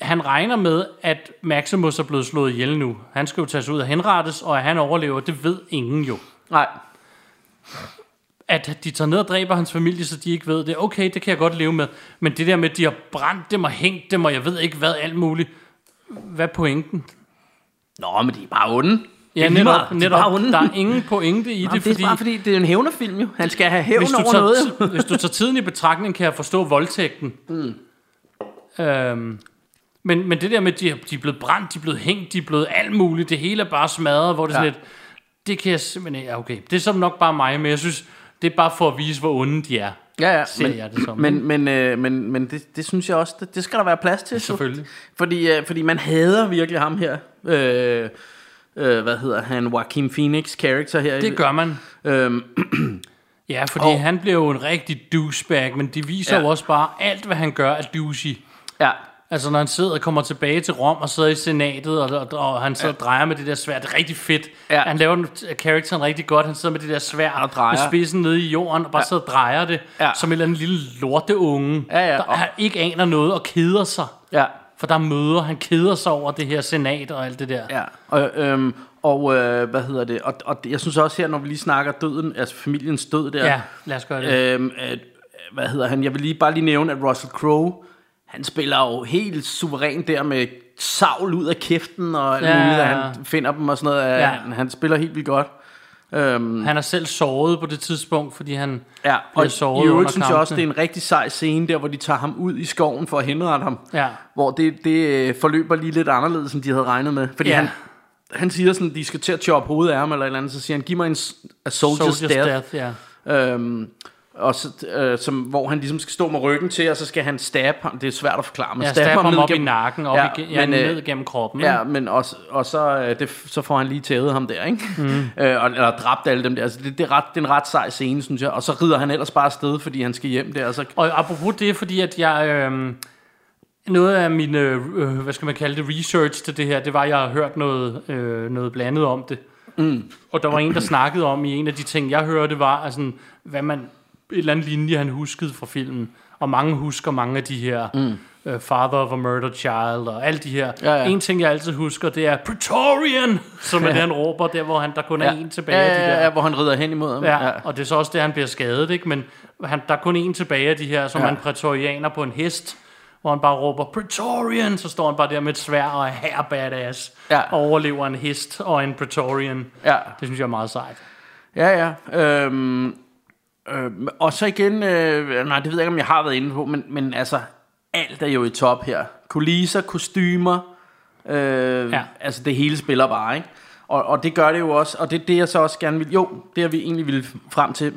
Han regner med, at Maximus er blevet slået ihjel nu. Han skal jo tages ud og henrettes, og at han overlever, det ved ingen jo. Nej. At de tager ned og dræber hans familie, så de ikke ved det. Okay, det kan jeg godt leve med. Men det der med, at de har brændt dem og hængt dem, og jeg ved ikke hvad, alt muligt. Hvad er pointen? Nå, men de er bare onde. Ja, netop. Bare der er ingen pointe i det. Det er bare fordi, det er en hævnerfilm jo. Han skal have hævn over noget. Hvis du tager tiden i betragtning, kan jeg forstå voldtægten. Men det der med, at de er blevet brændt, de er blevet hængt, de er blevet alt muligt. Det hele er bare smadret, hvor det sådan lidt... Det kan jeg simpelthen... Ja, okay. Det er som nok bare mig, men jeg synes... Det er bare for at vise, hvor onde de er. Ja, men det synes jeg også, det skal der være plads til. Selvfølgelig. Fordi man hader virkelig ham her. Hvad hedder han? Joaquin Phoenix karakter her. Det gør man. Ja, fordi han bliver jo en rigtig douchebag, men de viser jo også bare, alt hvad han gør er douchey. Ja. Altså når han sidder og kommer tilbage til Rom og sidder i senatet, og han sidder og drejer med det der sværd. Det er rigtig fedt. Ja. Han laver karakteren rigtig godt. Han sidder med det der sværd med spidsen nede i jorden og bare sidder og drejer det som en eller anden lille lorteunge, der ikke aner noget og keder sig. Ja. For der møder, han keder sig over det her senat og alt det der. Ja. Og hvad hedder det? Og jeg synes også her, når vi lige snakker døden, altså familiens død der. Ja, lad os gøre det. Hvad hedder han? Jeg vil bare lige nævne, at Russell Crowe, han spiller jo helt suverænt der med savl ud af kæften og alt muligt, han finder dem og sådan noget. Han spiller helt vildt godt. Han er selv såret på det tidspunkt, fordi han bliver såret under kampen. Synes jeg også, det er en rigtig sej scene der, hvor de tager ham ud i skoven for at henrette ham. Ja. Hvor det forløber lige lidt anderledes, som de havde regnet med. Fordi han siger sådan, de skal til at choppe hovedet af ham eller et eller andet, så siger han, giv mig en soldier's death. Ja. Og så, hvor han ligesom skal stå med ryggen til, og så skal han stabbe ham. Det er svært at forklare, men stabbe ham op gennem, i nakken, ned gennem kroppen. Ja, men så får han lige tævet ham der, ikke? Eller dræbt alle dem der. Altså, det er en ret sej scene, synes jeg. Og så rider han ellers bare afsted, fordi han skal hjem der. Og apropos det, fordi at jeg... noget af min, hvad skal man kalde det, research til det her, det var, at jeg har hørt noget blandet om det. Og der var en, der snakkede om i en af de ting, jeg hørte, var altså, hvad man... et eller andet linje, han huskede fra filmen. Og mange husker mange af de her Father of a Murdered Child og alle de her. En ting, jeg altid husker, det er Praetorian, som er det, han råber der, hvor han der kun er en tilbage af de der. Ja, hvor han rider hen imod ham. Ja, og det er så også det, han bliver skadet, ikke? Men der er kun en tilbage af de her, som han prætorianer på en hest, hvor han bare råber Praetorian, så står han bare der med et sværd og er her badass og overlever en hest og en Praetorian. Det synes jeg er meget sejt. Ja, ja. Og så igen, nej, det ved jeg ikke, om jeg har været inde på, men altså, alt er jo i top her. Kulisser, kostymer, ja. Altså det hele spiller bare, ikke? Og det gør det jo også, og det er det, jeg så også gerne vil. Jo, det vi egentlig ville frem til,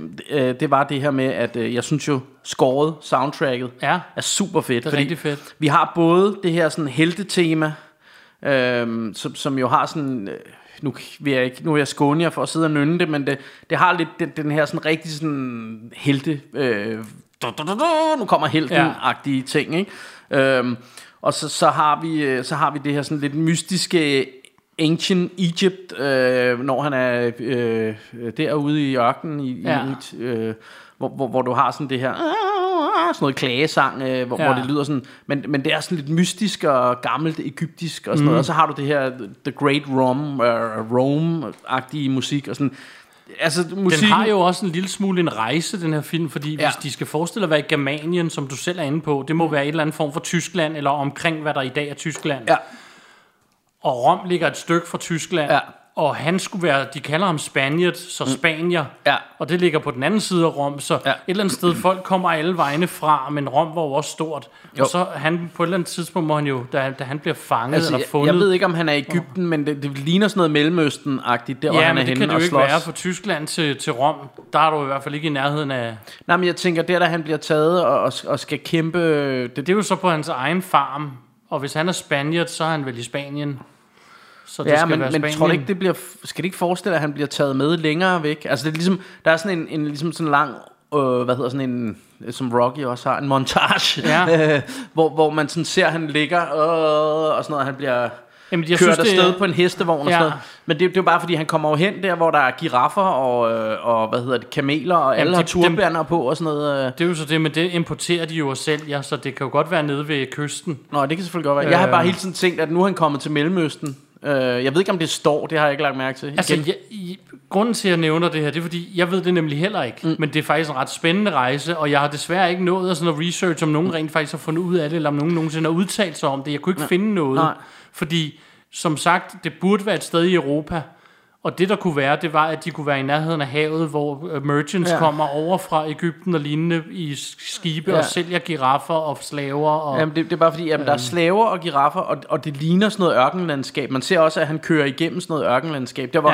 det var det her med, at jeg synes jo, scoret, soundtracket, ja, er super fedt. Det er rigtig fedt. Vi har både det her sådan heltetema, som jo har sådan... Nu vil jeg skåne jer for at sidde og nynne det, men det har lidt den her sådan rigtig sådan helte... nu kommer helten-agtige ting, ikke? Og så har vi det her sådan lidt mystiske Ancient Egypt, når han er derude i ørkenen, hvor du har sådan det her... sådan noget klagesang, hvor det lyder sådan, men det er sådan lidt mystisk og gammelt egyptisk og sådan noget, og så har du det her The Great Rome-agtige musik og sådan. Altså, musikken... Den har jo også en lille smule en rejse, den her film, fordi hvis de skal forestille at være i Germanien, som du selv er inde på, det må være et eller andet form for Tyskland, eller omkring hvad der i dag er Tyskland. Ja. Og Rom ligger et stykke fra Tyskland, og han skulle være, de kalder ham Spaniard, så Spanier, og det ligger på den anden side af Rom, så et eller andet sted, folk kommer alle vegne fra, men Rom var jo også stort, og så han på et eller andet tidspunkt må han jo, da han bliver fanget altså, eller fundet. Jeg ved ikke, om han er i Egypten, men det ligner sådan noget Mellemøsten-agtigt, der hvor han er henne og slås. Ja, men det kan det jo ikke være, fra Tyskland til Rom, der er du i hvert fald ikke i nærheden af... Nej, men jeg tænker, der han bliver taget og skal kæmpe... Det er jo så på hans egen farm, og hvis han er Spaniard, så er han vel i Spanien. Så det skal være Spanien. Tror du ikke det bliver? Skal det ikke forestille at han bliver taget med længere væk? Altså det er ligesom der er sådan en ligesom sådan lang hvad hedder sådan en som Rocky også har en montage, hvor man sådan ser at han ligger og sådan noget, og han bliver kørt afsted på en hestevogn og sådan noget. Men det er jo bare fordi han kommer over hen der hvor der er giraffer og hvad hedder det kameler og alle har turbaner på og sådan noget. Det er jo så det, men det importerer de jo og sælger, så det kan jo godt være nede ved kysten. Nå, det kan selvfølgelig godt være. Jeg har bare hele tiden tænkt at nu er han kommet til Mellemøsten. Jeg ved ikke om det står, det har jeg ikke lagt mærke til. Altså, grunden til at jeg nævner det her, det er fordi jeg ved det nemlig heller ikke, men det er faktisk en ret spændende rejse. Og jeg har desværre ikke nået sådan noget research, om nogen rent faktisk har fundet ud af det, eller om nogen nogensinde har udtalt sig om det. Jeg kunne ikke finde noget. Nej. Fordi som sagt, det burde være et sted i Europa, og det der kunne være, det var at de kunne være i nærheden af havet, hvor merchants kommer over fra Egypten og lignende i skibe og sælger giraffer og slaver og... Jamen det er bare fordi der er slaver og giraffer, og det ligner sådan noget ørkenlandskab. Man ser også at han kører igennem sådan noget ørkenlandskab. Der hvor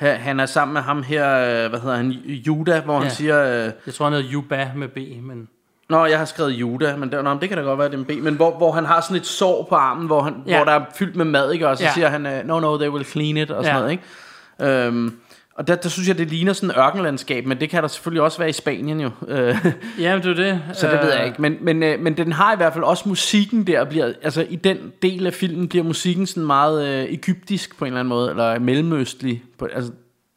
han er sammen med ham her, hvad hedder han, Juda, hvor han siger... Jeg tror han hedder Juba med B, men... Nå, jeg har skrevet Juda, men det kan da godt være, det er en B. Men hvor han har sådan et sår på armen, hvor der er fyldt med mad, ikke? Og så siger han, no, they will clean it og sådan noget, ikke? Og der synes jeg det ligner sådan en ørkenlandskab, men det kan der selvfølgelig også være i Spanien jo. Jamen det er det. Så det ved jeg ikke, men den har i hvert fald også musikken der bliver, altså i den del af filmen bliver musikken sådan meget egyptisk på en eller anden måde, eller mellemøstlig på, altså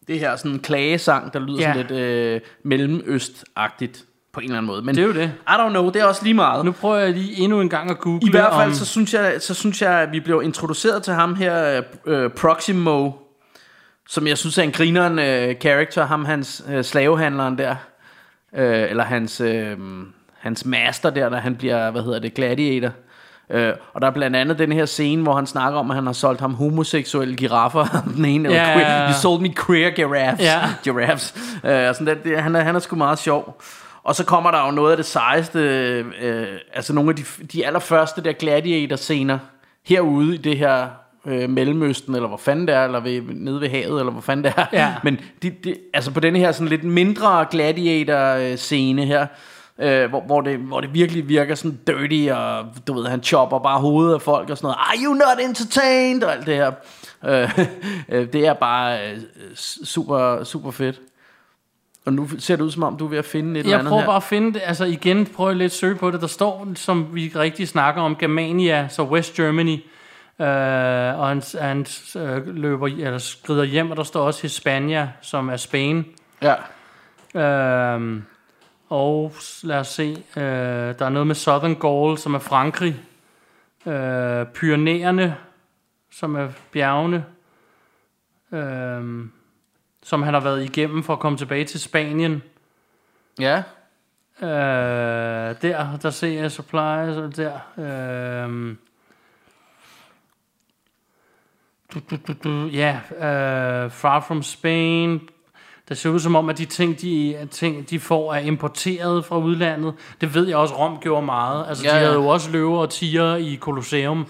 det her sådan en klagesang der lyder sådan lidt mellemøstagtigt på en eller anden måde. Men det er jo det. I don't know, det er også lige meget. Nu prøver jeg lige endnu en gang at google. I hvert fald så synes jeg at vi blev introduceret til ham her Proximo, som jeg synes er en grineren character, ham hans slavehandleren der, eller hans master der, han bliver, gladiator. Og der er blandt andet den her scene, hvor han snakker om, at han har solgt ham homoseksuelle giraffer. Den ene, you sold me queer giraffes. Sådan der, han er sgu meget sjov. Og så kommer der jo noget af det sejeste, altså nogle af de allerførste der gladiator-scener herude i det her... Mellemøsten, eller hvor fanden det er, eller nede ved havet, eller hvor fanden det er. Men altså på denne her sådan lidt mindre gladiator-scene her, hvor det virkelig virker sådan dirty, og du ved, han chopper bare hovedet af folk og sådan noget. Are you not entertained? Og alt det her. Det er bare super, super fedt. Og nu ser det ud som om du er ved at finde et eller andet her. Jeg prøver bare at finde det. Altså igen, prøv lidt søge på det. Der står, som vi rigtig snakker om, Germania, så West Germany. Og han løber eller skrider hjem, og der står også Hispania, som er Spanien. Og lad os se, der er noget med Southern Gaul, som er Frankrig, Pyrenæerne, som er bjergene, som han har været igennem for at komme tilbage til Spanien. Der ser jeg supplies der. Far from Spain. Det ser ud som om, at de ting, de får, er importeret fra udlandet. Det ved jeg også, Rom gjorde meget. Altså, ja, ja. De havde jo også løver og tiger i Colosseum,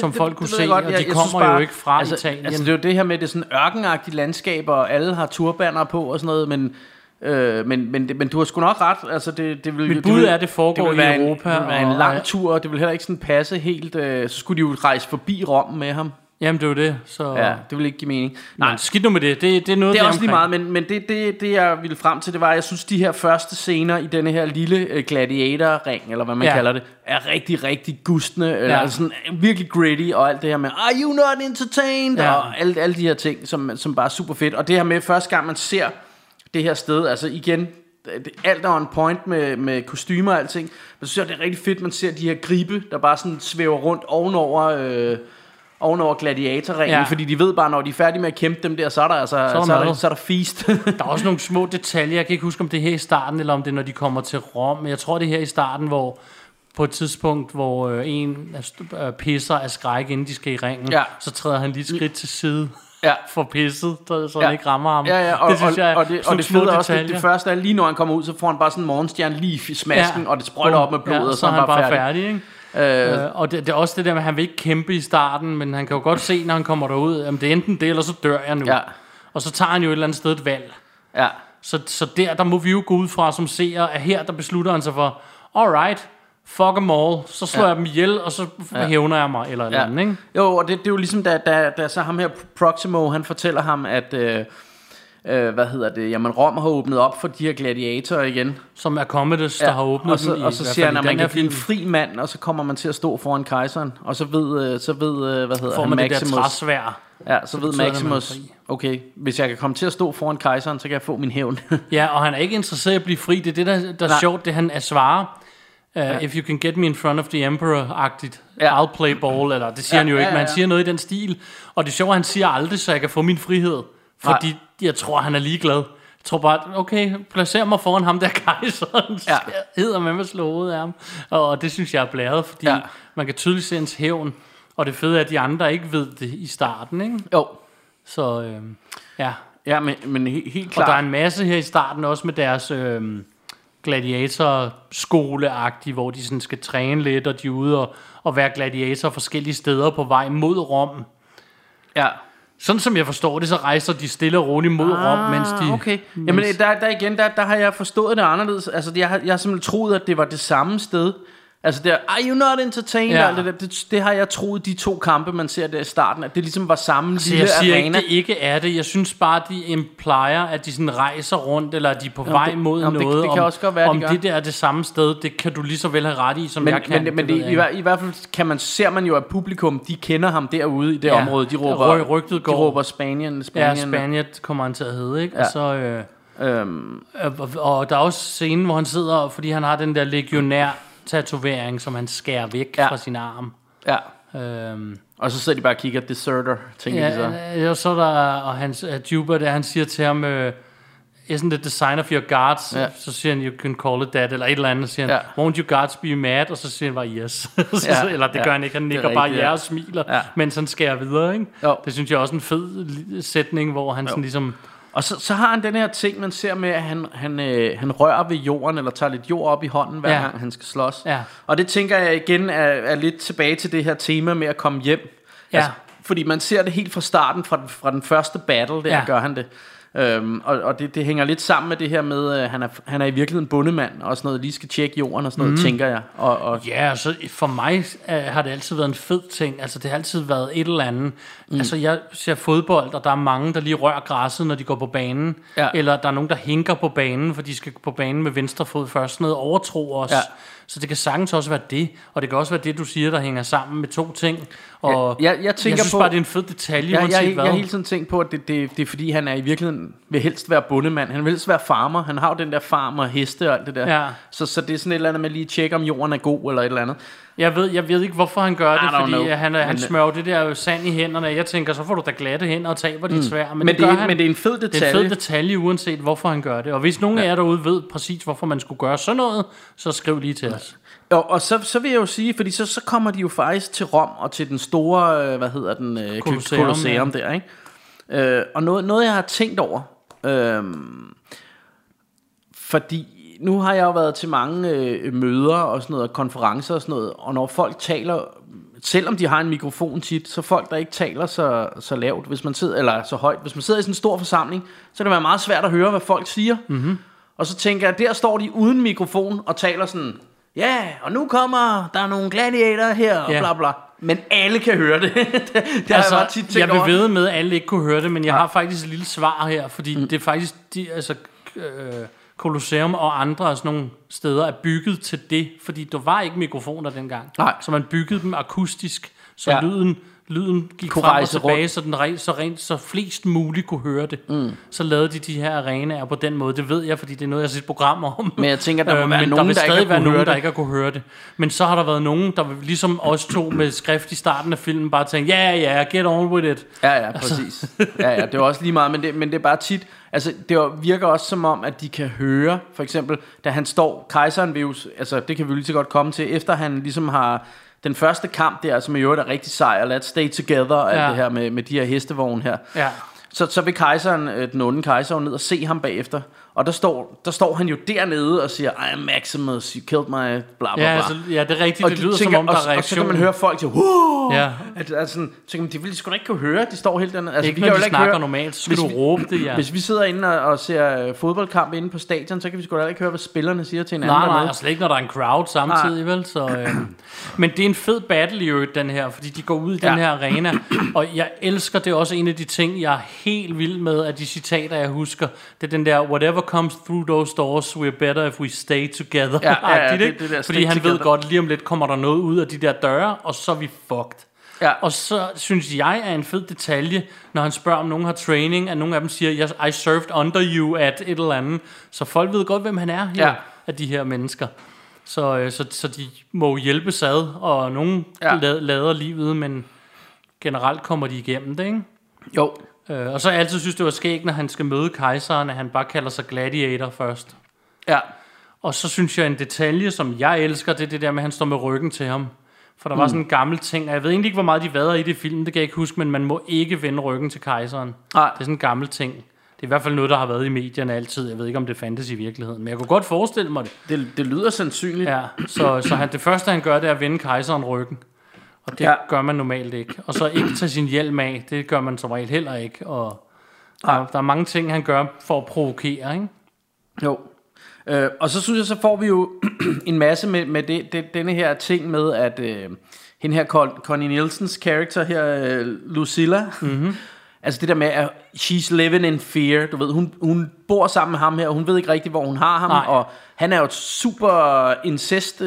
som folk kunne se, og de kommer jo ikke fra Italien. Altså, det er jo det her med, det er sådan ørkenagtige landskaber, og alle har turbaner på og sådan noget, men du har sgu nok ret. Altså, det foregår i Europa. Det vil være en lang tur, og det vil heller ikke sådan passe helt. Så skulle de jo rejse forbi Rom med ham. Jamen det er jo det, så ja, det vil ikke give mening. Nej, skidt nu med det. Det er noget det er også lige meget, men det jeg ville frem til, det var, at jeg synes de her første scener i denne her lille gladiatorring eller hvad man kalder det, er rigtig rigtig gustne, eller sådan virkelig gritty og alt det her med are you not entertained og alle de her ting, som bare er super fedt. Og det her med første gang man ser det her sted, altså igen alt er on point med kostymer og alting. Men så synes jeg, det er rigtig fedt, man ser de her gribe, der bare sådan svæver rundt ovenover gladiatorringen, fordi de ved bare, når de er færdige med at kæmpe dem der, så er der feast. Der er også nogle små detaljer. Jeg kan ikke huske, om det er her i starten, eller om det er, når de kommer til Rom. Jeg tror, det er her i starten, hvor på et tidspunkt, hvor en pisser af skræk, inden de skal i ringen, så træder han lige et skridt til side for pisset, så han ikke rammer ham. Ja, ja. Og det, synes jeg, og det fede også, det første er, lige når han kommer ud, så får han bare sådan en morgenstjerne lige i smasken, og det sprøjter op med blodet, og så er han bare færdig, ikke? Og det er også det der med, at han vil ikke kæmpe i starten, men han kan jo godt se, når han kommer derud, jamen det er enten det, eller så dør jeg nu. Og så tager han jo et eller andet sted et valg. Så der må vi jo gå ud fra som seere, at her der beslutter han sig for alright, fuck them all, så slår jeg dem ihjel, og så hævner jeg mig eller andet, ikke? Jo, og det er jo ligesom da så ham her Proximo, han fortæller ham at jamen Rom har åbnet op for de her gladiatorer igen, som er Commodus, der har åbnet og så, dem i, og så siger han, at man kan blive en fri mand, og så kommer man til at stå foran kejseren, og så ved han, Maximus, så ved Maximus, okay, hvis jeg kan komme til at stå foran kejseren, så kan jeg få min hævn. Og han er ikke interesseret i at blive fri. Det er det, der er sjovt, det han svarer. If you can get me in front of the emperor-agtigt, I'll play ball, eller det siger han jo ikke, men han siger noget i den stil. Og det sjove, han siger aldrig, så jeg kan få min frihed, fordi jeg tror, han er ligeglad. Jeg tror bare, okay, placer mig foran ham der kejseren, så hedder man med slået af ham. Og det synes jeg er blæret, fordi man kan tydeligt se hans hævn. Og det fede er, at de andre ikke ved det i starten, ikke? Jo. Så men helt klart. Og der er en masse her i starten også med deres gladiatorskoleagtige, hvor de sådan skal træne lidt, og de er ude og være gladiator forskellige steder på vej mod Rom. Sådan som jeg forstår det, så rejser de stille og roligt mod Rom, mens de... Okay. Jamen der har jeg forstået det anderledes. Altså jeg har simpelthen troet, at det var det samme sted. Altså der, are you not entertained? Det har jeg troet, de to kampe, man ser der i starten, at det ligesom var samme altså, lille arena. Jeg siger arena. Ikke er det. Jeg synes bare, de implier, at de sådan rejser rundt, eller at de er på vej mod noget. Det kan også godt være, om det der er det samme sted, det kan du lige så vel have ret i, som jeg kan. Men i hvert fald ser man jo, at publikum, de kender ham derude i det område. De råber Spanien. Ja, Spanien kommer han til at hedde, ikke? Ja. Og så... Og der er også scenen, hvor han sidder, fordi han har den der legionær tatovering, som han skærer væk fra sin arm. Og så sidder de bare og kigger deserter, tænker de så. Og så der, og hans Juba, der han siger til ham, isn't it the sign of your gods? Så siger han, you can call it that, eller et eller andet, siger han, won't your gods be mad? Og så siger han bare, yes. Eller det gør han ikke, han nikker bare og smiler, mens han skærer videre, ikke? Det synes jeg også en fed sætning, hvor han sådan ligesom... Og så har han den her ting, man ser med, at han rører ved jorden, eller tager lidt jord op i hånden, hver gang han skal slås. Og det tænker jeg igen er lidt tilbage til det her tema med at komme hjem. Altså, fordi man ser det helt fra starten, fra den første battle, der gør han det. Og det hænger lidt sammen med det her med, at han er i virkeligheden bondemand, og sådan noget, lige skal tjekke jorden og sådan noget, tænker jeg. Så for mig har det altid været en fed ting. Altså det har altid været et eller andet. Altså jeg ser fodbold, og der er mange, der lige rører græsset, når de går på banen. Eller der er nogen, der hinker på banen, for de skal på banen med venstre fod først. Noget overtro også. Så det kan sagtens også være det, og det kan også være det, du siger, der hænger sammen med to ting. Og jeg synes på, bare, det er en fed detalje. Jeg har hele tiden tænkt på, at det er fordi, han er i virkeligheden vil helst være bondemand. Han vil helst være farmer. Han har jo den der farmer, heste og alt det der. Så det er sådan et eller andet med lige at tjekke, om jorden er god eller et eller andet. Jeg ved ikke, hvorfor han gør det, fordi han smører det der sand i hænderne. Jeg tænker, så får du da glatte hænder og taber dit sværd. Men det er en fed detalje. Det er en fed detalje, uanset hvorfor han gør det. Og hvis nogen af jer derude ved præcis, hvorfor man skulle gøre sådan noget, så skriv lige til os. Og så vil jeg jo sige, fordi så kommer de jo faktisk til Rom og til den store Colosseum der, ikke? Og noget jeg har tænkt over, Fordi nu har jeg jo været til mange møder og sådan noget, konferencer og sådan noget, og når folk taler, selvom de har en mikrofon tit, så folk der ikke taler så lavt, hvis man sidder, eller så højt, hvis man sidder i sådan en stor forsamling, så kan det være meget svært at høre, hvad folk siger. Mm-hmm. Og så tænker jeg, der står de uden mikrofon og taler sådan, ja, yeah, og nu kommer der nogle gladiatorer her, og yeah, bla bla. Men alle kan høre det. Det altså, har jeg tit tænkt over. Jeg bevægede med, at alle ikke kunne høre det, men jeg har faktisk et lille svar her, fordi det er faktisk, Colosseum og andre og sådan nogle steder er bygget til det, fordi der var ikke mikrofoner dengang. Nej. Så man byggede dem akustisk, så lyden gik kunne frem og tilbage, rundt, så den rent, så flest muligt kunne høre det. Mm. Så lavede de her arenaer på den måde. Det ved jeg, fordi det er noget, jeg har set programmer om. Men jeg tænker, der må være nogen, der ikke har kunne høre det. Men så har der været nogen, der ligesom os to med skrift i starten af filmen bare tænkte, ja, get on with it. Ja, præcis. Altså. Ja, det var også lige meget, men det er bare tit. Altså, det virker også som om, at de kan høre, for eksempel, da han står, kejseren vil jo, altså det kan vi lige så godt komme til, efter han ligesom har den første kamp der, som i øvrigt er rigtig sej, og let's stay together, og alt det her med de her hestevogne her. Ja. Så vil kejseren, den onde kejser, ned og se ham bagefter, og der står han jo dernede og siger, I am Maximus, you killed my bla bla bla. Altså, ja, det er rigtigt, og det lyder tænker, som om der er reaktion. Og så kan man høre folk til, de ville sgu da ikke kunne høre, de står helt dernede. Altså, ikke når de snakker høre, normalt, så skulle du råbe det, ja. Hvis vi sidder inde og ser fodboldkamp inde på stadion, så kan vi sgu da ikke høre, hvad spillerne siger til hinanden. Nej, og slet ikke, når der er en crowd samtidig, vel? Så, Men det er en fed battle i øvrigt, den her, fordi de går ud i den her arena, og jeg elsker det også, en af de ting, jeg er helt vild med, at de citater, jeg husker, det er den der, whatever comes through those doors, we're better if we stay together. Det fordi han together ved godt, lige om lidt kommer der noget ud af de der døre, og så er vi fucked. Ja. Og så synes jeg er en fed detalje, når han spørger, om nogen har training, at nogle af dem siger, I served under you at et eller andet. Så folk ved godt, hvem han er her, af de her mennesker. Så de må hjælpes ad, og nogen lader livet, men generelt kommer de igennem det, ikke? Jo. Og så altid synes det var skægt, når han skal møde kejseren, at han bare kalder sig gladiator først. Ja. Og så synes jeg en detalje, som jeg elsker, det er det der med, at han står med ryggen til ham. For der var sådan en gammel ting, og jeg ved egentlig ikke, hvor meget de vader i det film, det kan jeg ikke huske, men man må ikke vende ryggen til kejseren. Nej. Det er sådan en gammel ting. Det er i hvert fald noget, der har været i medierne altid. Jeg ved ikke, om det fandtes i virkeligheden, men jeg kunne godt forestille mig det. Det lyder sandsynligt. Ja, så han, det første, han gør, det er at vende kejseren ryggen. Og det gør man normalt ikke. Og så ikke tage sin hjelm af, det gør man som regel heller ikke. Og der er mange ting, han gør for at provokere, ikke? Jo. Og så synes jeg, så får vi jo en masse med denne her ting med, at hende her Connie Nielsens karakter her, Lucilla, altså det der med, at she's living in fear, du ved, hun bor sammen med ham her, og hun ved ikke rigtigt, hvor hun har ham, og han er jo et super incest, han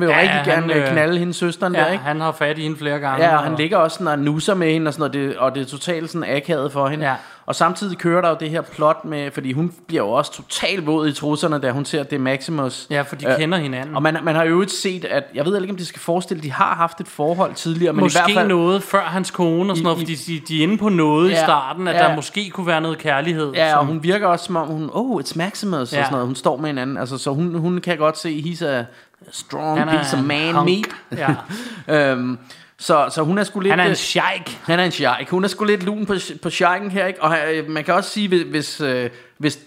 vil jo rigtig gerne knalde hendes søsteren der, ikke? Han har fat i hende flere gange. Ja, og han ligger også sådan og nusser med hende og sådan noget, og det er totalt sådan akavet for hende. Ja. Og samtidig kører der jo det her plot med, fordi hun bliver jo også totalt våd i trusserne, da hun ser, at det er Maximus. Ja, for de kender hinanden. Og man har jo øvrigt set, at jeg ved ikke, om de skal forestille, de har haft et forhold tidligere. Men måske i hvert fald noget før hans kone og sådan noget, fordi de er inde på noget i starten, at der måske kunne være noget kærlighed. Ja, og hun virker også som om, hun, it's Maximus og sådan noget. Hun står med hinanden, altså så hun kan godt se, he's a strong piece of man meat. Ja. Så hun er sgu lidt... Han er en sheik. Hun er sgu lidt lun på sheiken her, ikke? Og man kan også sige, hvis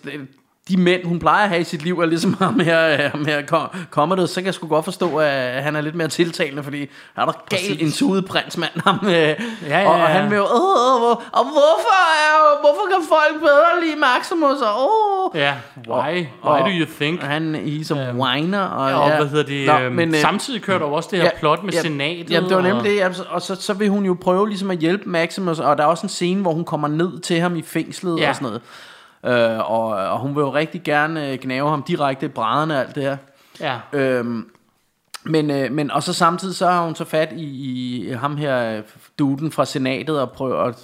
de mænd, hun plejer at have i sit liv, er ligesom ham her Commodus, så kan jeg sgu godt forstå, at han er lidt mere tiltalende, fordi han er der galt en suget prinsmand. Og han vil jo... Hvorfor kan folk bedre lide Maximus? Why do you think? Han er som whiner. Hvad hedder det? Men samtidig kører der også det her plot med senatet. Jamen, det var nemlig det. Og så vil hun jo prøve ligesom at hjælpe Maximus, og der er også en scene, hvor hun kommer ned til ham i fængslet og sådan noget. Og hun vil jo rigtig gerne gnave ham direkte i brædderne og alt det her. Ja. Men og så samtidig så har hun så fat i ham her duden fra senatet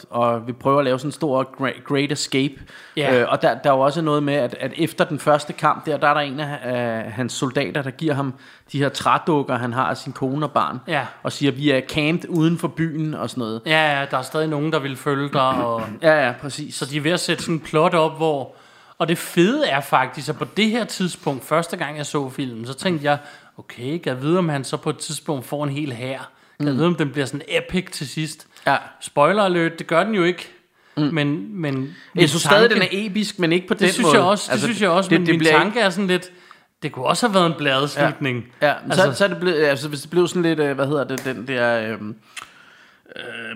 og vi prøver at lave sådan en stor Great Escape. Ja. Og der er jo også noget med at efter den første kamp der er der en af hans soldater, der giver ham de her trædukker, han har af sin kone og barn, og siger, vi er camped uden for byen og sådan noget. Ja, der er stadig nogen, der vil følge dig. Og... Ja, præcis. Så de er ved at sætte sådan en plot op, hvor... Og det fede er faktisk, at på det her tidspunkt, første gang jeg så filmen, så tænkte jeg, okay, jeg ved, om han så på et tidspunkt får en hel hær. Jeg ved, om den bliver sådan epic til sidst. Ja. Spoiler alert, det gør den jo ikke. Men jeg synes stadig, den er episk, men ikke på den måde. Det synes jeg også, men min tanke er sådan lidt... Det kunne også have været en bladslutning. Ja. Så er det blevet, altså hvis det blev sådan lidt, hvad hedder det, den der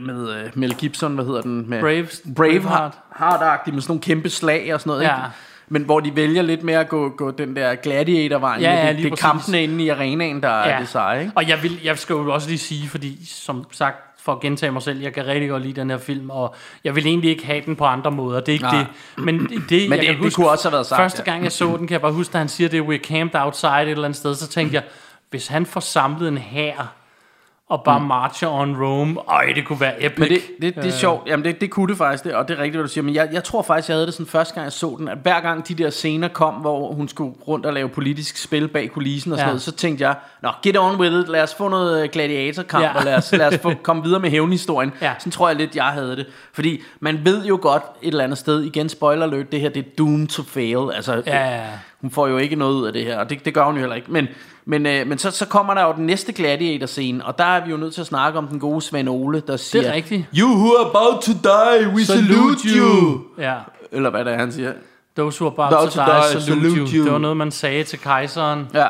med Mel Gibson, hvad hedder den, med Braveheart, hardagtig med sådan nogle kæmpe slag og sådan noget, ja. Ikke? Men hvor de vælger lidt mere at gå den der gladiatorvejen, det er kampene inde i arenaen, der er det seje, ikke? Og jeg skal jo også lige sige, fordi som sagt, for at gentage mig selv, jeg kan rigtig godt lide den her film, og jeg vil egentlig ikke have den på andre måder. Det er ikke det. Men det kunne også have været sagt. Første gang jeg så den, kan jeg bare huske, da han siger det, we're camped outside et eller andet sted, så tænkte jeg, hvis han får samlet en hær og bare marcher on Rome, det kunne være epic. Men det er sjovt. Jamen det kunne det faktisk, og det er rigtigt, hvad du siger. Men jeg tror faktisk, jeg havde det sådan første gang, jeg så den, at hver gang de der scener kom, hvor hun skulle rundt og lave politisk spil bag kulissen og sådan noget, så tænkte jeg, nå, get on with it, lad os få noget gladiatorkamp, og lad os få, komme videre med hævnhistorien. Ja. Sådan tror jeg lidt, jeg havde det. Fordi man ved jo godt et eller andet sted, igen spoiler alert, det her, det er doomed to fail. Altså, hun får jo ikke noget ud af det her, og det gør hun jo heller ikke. Men så kommer der jo den næste gladiator-scene, og der er vi jo nødt til at snakke om den gode Sven Ole, der siger... Det er rigtigt. You who are about to die, we salute you! Ja. Eller hvad det er, han siger? Those who are about to die, salute you. Det var noget, man sagde til kejseren. Ja.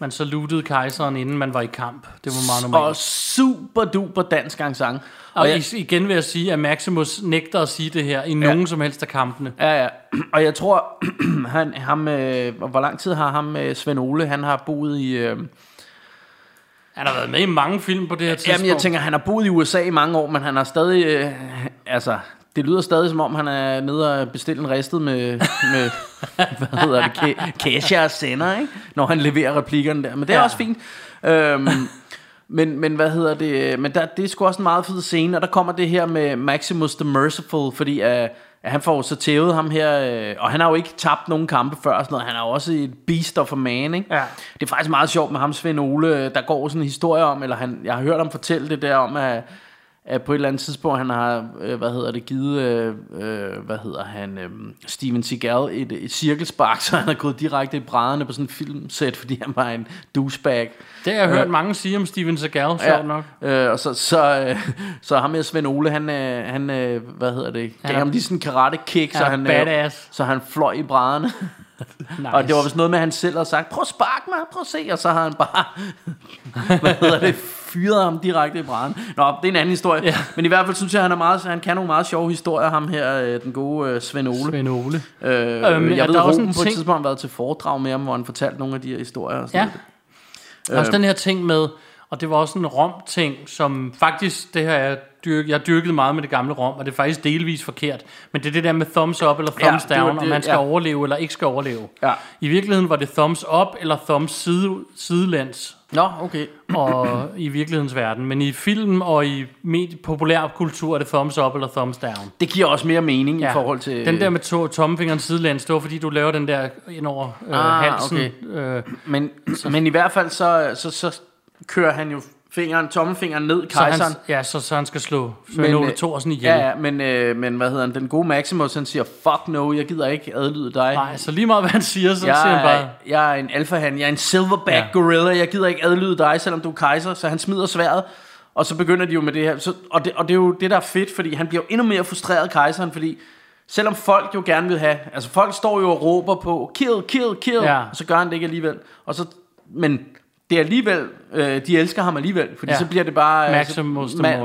Man salutede kejseren, inden man var i kamp. Det var meget normalt. Og super duper dansk sang. Og igen vil jeg sige, at Maximus nægter at sige det her i nogen som helst af kampene. Ja. Og jeg tror, hvor lang tid har ham, Sven Ole, han har boet i... Han har været med i mange film på det her tidspunkt. Jamen jeg tænker, han har boet i USA i mange år, men han har stadig... altså, det lyder stadig som om, han er nede og bestille en ristet med hvad hedder det, Kesha Sender, ikke? Når han leverer replikkerne der. Men det er også fint. Men hvad hedder det? Men det er sgu også en meget fed scene, og der kommer det her med Maximus the Merciful, fordi han får så tævet ham her, og han har jo ikke tabt nogen kampe før og sådan noget. Han er jo også et beast of a man, ikke? Ja. Det er faktisk meget sjovt med ham, Sven Ole, der går sådan en historie om, eller jeg har hørt ham fortælle det der om, at på et eller andet tidspunkt, han har, givet, Steven Seagal et cirkelspark, så han har gået direkte i brædderne på sådan en filmsæt, fordi han var en douchebag. Det har jeg hørt mange sige om Steven Seagal, sjovt nok. Og så ham her Sven Ole, han gav ham lige sådan en karate kick, så han fløj i brædderne. Nice. Og det var vist noget med, han selv har sagt, prøv at sparke mig, prøv at se. Og så har han bare fyret ham direkte i brænden. Nå, det er en anden historie, ja. Men i hvert fald synes jeg, han kan nogle meget sjove historier, ham her, den gode Sven Ole. Jeg ved, Roben på et tidspunkt har været til foredrag med ham, hvor han fortalte nogle af de her historier og sådan noget. Også den her ting med, og det var også en Rom-ting, som faktisk, det her er jeg dyrkede meget med det gamle Rom, og det er faktisk delvis forkert, men det er det der med thumbs up eller thumbs down, om man skal overleve eller ikke skal overleve. Ja. I virkeligheden var det thumbs up eller thumbs sidelæns. Nå, okay. Og i virkelighedens verden, men i film og i populærkultur er det thumbs up eller thumbs down. Det giver også mere mening i forhold til... Den der med tommefingeren sidelæns, det var fordi du laver den der ind over halsen. Okay. Men i hvert fald så kører han jo tommelfingeren ned, kejseren. Så han skal slå Sven Ole Thorsen ihjel. Men hvad hedder han? Den gode Maximus, han siger, fuck no, jeg gider ikke adlyde dig. Nej, så lige meget, hvad han siger, så siger han bare... Jeg er en alfahan, jeg er en silverback gorilla, jeg gider ikke adlyde dig, selvom du er kejser. Så han smider sværdet, og så begynder de jo med det her. Og det er jo det, der er fedt, fordi han bliver jo endnu mere frustreret, kejseren, fordi... Selvom folk jo gerne vil have... Altså, folk står jo og råber på, kill, kill, kill, og så gør han det ikke alligevel. Det er alligevel, de elsker ham alligevel, fordi så bliver det bare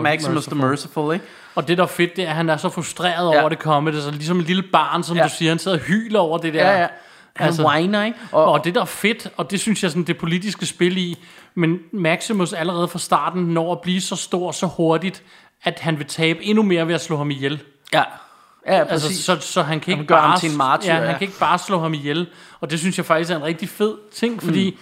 Maximus the Merciful, ikke? Og det der er fedt, det er, at han er så frustreret over det komme. Det er så ligesom et lille barn, som du siger, han sidder og hyler over det der. Ja. Han whiner, ikke? Og det der er fedt, og det synes jeg sådan det politiske spil i, men Maximus allerede fra starten når at blive så stor så hurtigt, at han vil tabe endnu mere ved at slå ham ihjel. Ja. Ja, altså, så han kan ikke bare til en martyr, han kan ikke bare slå ham ihjel, og det synes jeg faktisk er en rigtig fed ting, fordi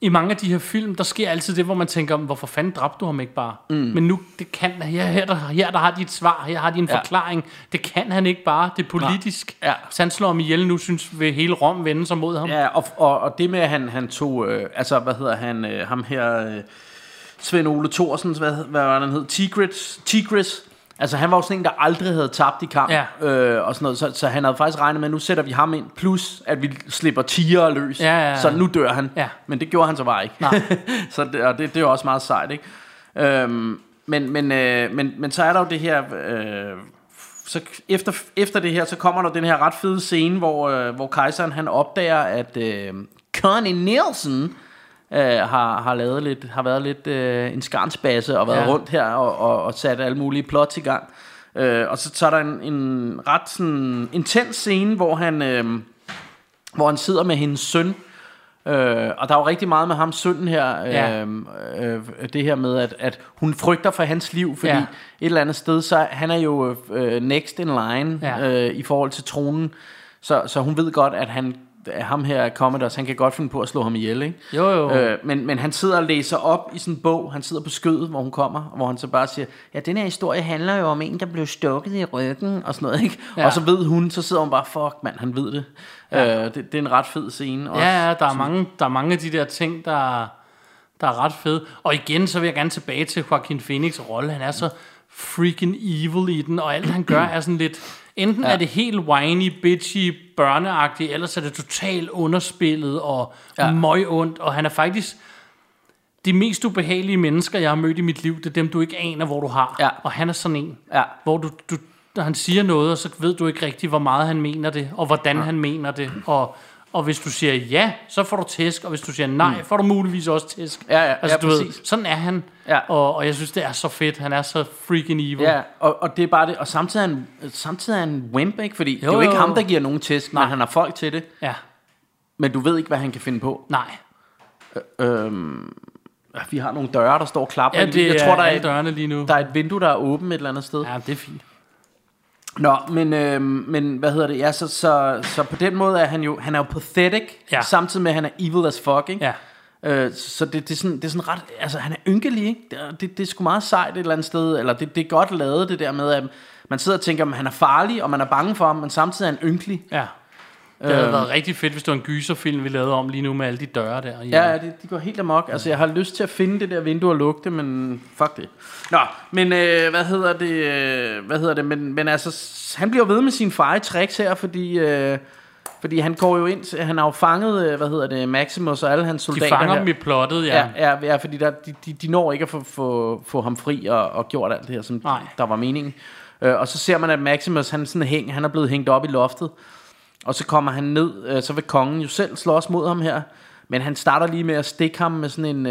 i mange af de her film, der sker altid det, hvor man tænker, hvorfor fanden dræbte du ham ikke bare? Men nu, det kan her der har de et svar, her har de en forklaring. Det kan han ikke bare, det er politisk. Ja. Så han slår ham ihjel, nu synes vil hele Rom vende sig mod ham. Ja, og det med, at han tog, ham her, Sven Ole Thorsen, hvad var han hed? Tigris. Altså han var jo sådan en, der aldrig havde tabt i kamp, og sådan noget, så han havde faktisk regnet med, nu sætter vi ham ind, plus at vi slipper tiger løs, så nu dør han. Ja. Men det gjorde han så bare ikke. Nej. Så det er jo også meget sejt, ikke? Men så er der jo det her så efter det her, så kommer der den her ret fede scene, hvor kejseren han opdager, at Connie Nielsen har været lidt en skarnsbasse og været rundt her og sat alle mulige plots i gang. Og så er der en ret sådan intens scene, hvor han sidder med hendes søn. Og der er jo rigtig meget med ham, sønnen her, det her med, at hun frygter for hans liv, fordi et eller andet sted, så han er jo next in line i forhold til tronen, så hun ved godt, at ham her Commodus, han kan godt finde på at slå ham ihjel, ikke? Jo. Men han sidder og læser op i sådan en bog, han sidder på skødet, hvor hun kommer, hvor han så bare siger, ja, den her historie handler jo om en, der blev stukket i ryggen, og sådan noget, ikke? Ja. Og så ved hun, så sidder hun bare, fuck mand, han ved det. Ja. Det er en ret fed scene også. Ja, der er mange af de der ting, der er ret fede. Og igen, så vil jeg gerne tilbage til Joaquin Phoenix' rolle, han er så freaking evil i den, og alt han gør er sådan lidt... Enten er det helt whiny, bitchy, børneagtigt, ellers er det totalt underspillet og møgundt, og han er faktisk de mest ubehagelige mennesker, jeg har mødt i mit liv, det er dem, du ikke aner, hvor du har, og han er sådan en, hvor når han siger noget, og så ved du ikke rigtigt, hvor meget han mener det, og hvordan han mener det, og hvis du siger ja, så får du tæsk, og hvis du siger nej, får du muligvis også tæsk. Altså, du ved, sådan er han, og jeg synes, det er så fedt. Han er så freaking evil. Ja, og det er bare det. Og samtidig er han en wimp, ikke? Fordi det er jo ikke ham, der giver nogen tæsk, men han har folk til det. Ja. Men du ved ikke, hvad han kan finde på. Nej. Vi har nogle døre, der står og klapper. Ja, jeg tror, der er dørene lige nu. Der er et vindue, der er åbent et eller andet sted. Ja, det er fint. Nå, men hvad hedder det? Ja, så på den måde er han er jo pathetic, samtidig med at han er evil as fuck, ikke? Ja. Så det er sådan ret, altså han er ynkelig, ikke? Det er sgu meget sejt et eller andet sted, eller det er godt lavet det der med, at man sidder og tænker, at han er farlig, og man er bange for ham, men samtidig er han ynkelig. Ja. Det havde været rigtig fedt, hvis det var en gyserfilm, vi lavede om lige nu med alle de døre der. Ja, de går helt amok. Altså, jeg har lyst til at finde det der vindue og lukke det, men fuck det. Nå, men hvad hedder det? Men altså, han bliver ved med sine feje tricks her, fordi han går jo ind, han har jo fanget, Maximus og alle hans soldater. De fanger dem i plottet, ja, fordi de når ikke at få ham fri og gjort alt det her, som der var meningen. Og så ser man, at Maximus, han er blevet hængt op i loftet. Og så kommer han ned, så vil kongen jo selv slås mod ham her, men han starter lige med at stikke ham med sådan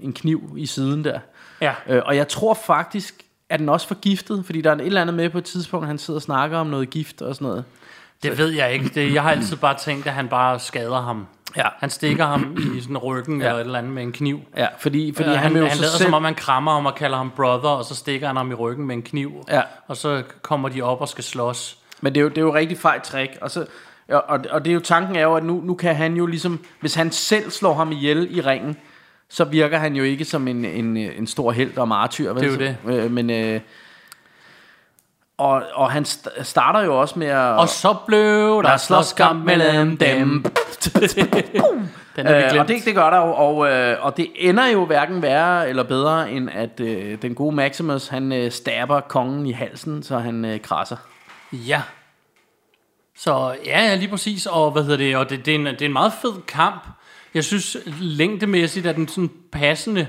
en kniv i siden der. Ja. Og jeg tror faktisk, at den også forgiftet, fordi der er et eller andet med på et tidspunkt, han sidder og snakker om noget gift og sådan noget. Det ved jeg ikke. Jeg har altid bare tænkt, at han bare skader ham. Ja. Han stikker ham i sådan ryggen eller et eller andet med en kniv. Ja, fordi han lader som om man krammer ham og kalder ham brother, og så stikker han ham i ryggen med en kniv. Ja. Og så kommer de op og skal slås. Men det er jo rigtig fejt trick, og det er jo tanken er jo, at nu kan han jo ligesom, hvis han selv slår ham ihjel i ringen, så virker han jo ikke som en stor helt og martyr. Det er jo det. Men han starter jo også med at... Og så blev der slåskamp mellem dem. Den er vi glemt. Og det gør der jo, og det ender jo hverken værre eller bedre, end at den gode Maximus, han stabber kongen i halsen, så han krasser. Ja. Så ja, lige præcis. Og hvad hedder det? Og det er en meget fed kamp. Jeg synes længdemæssigt er den sådan passende.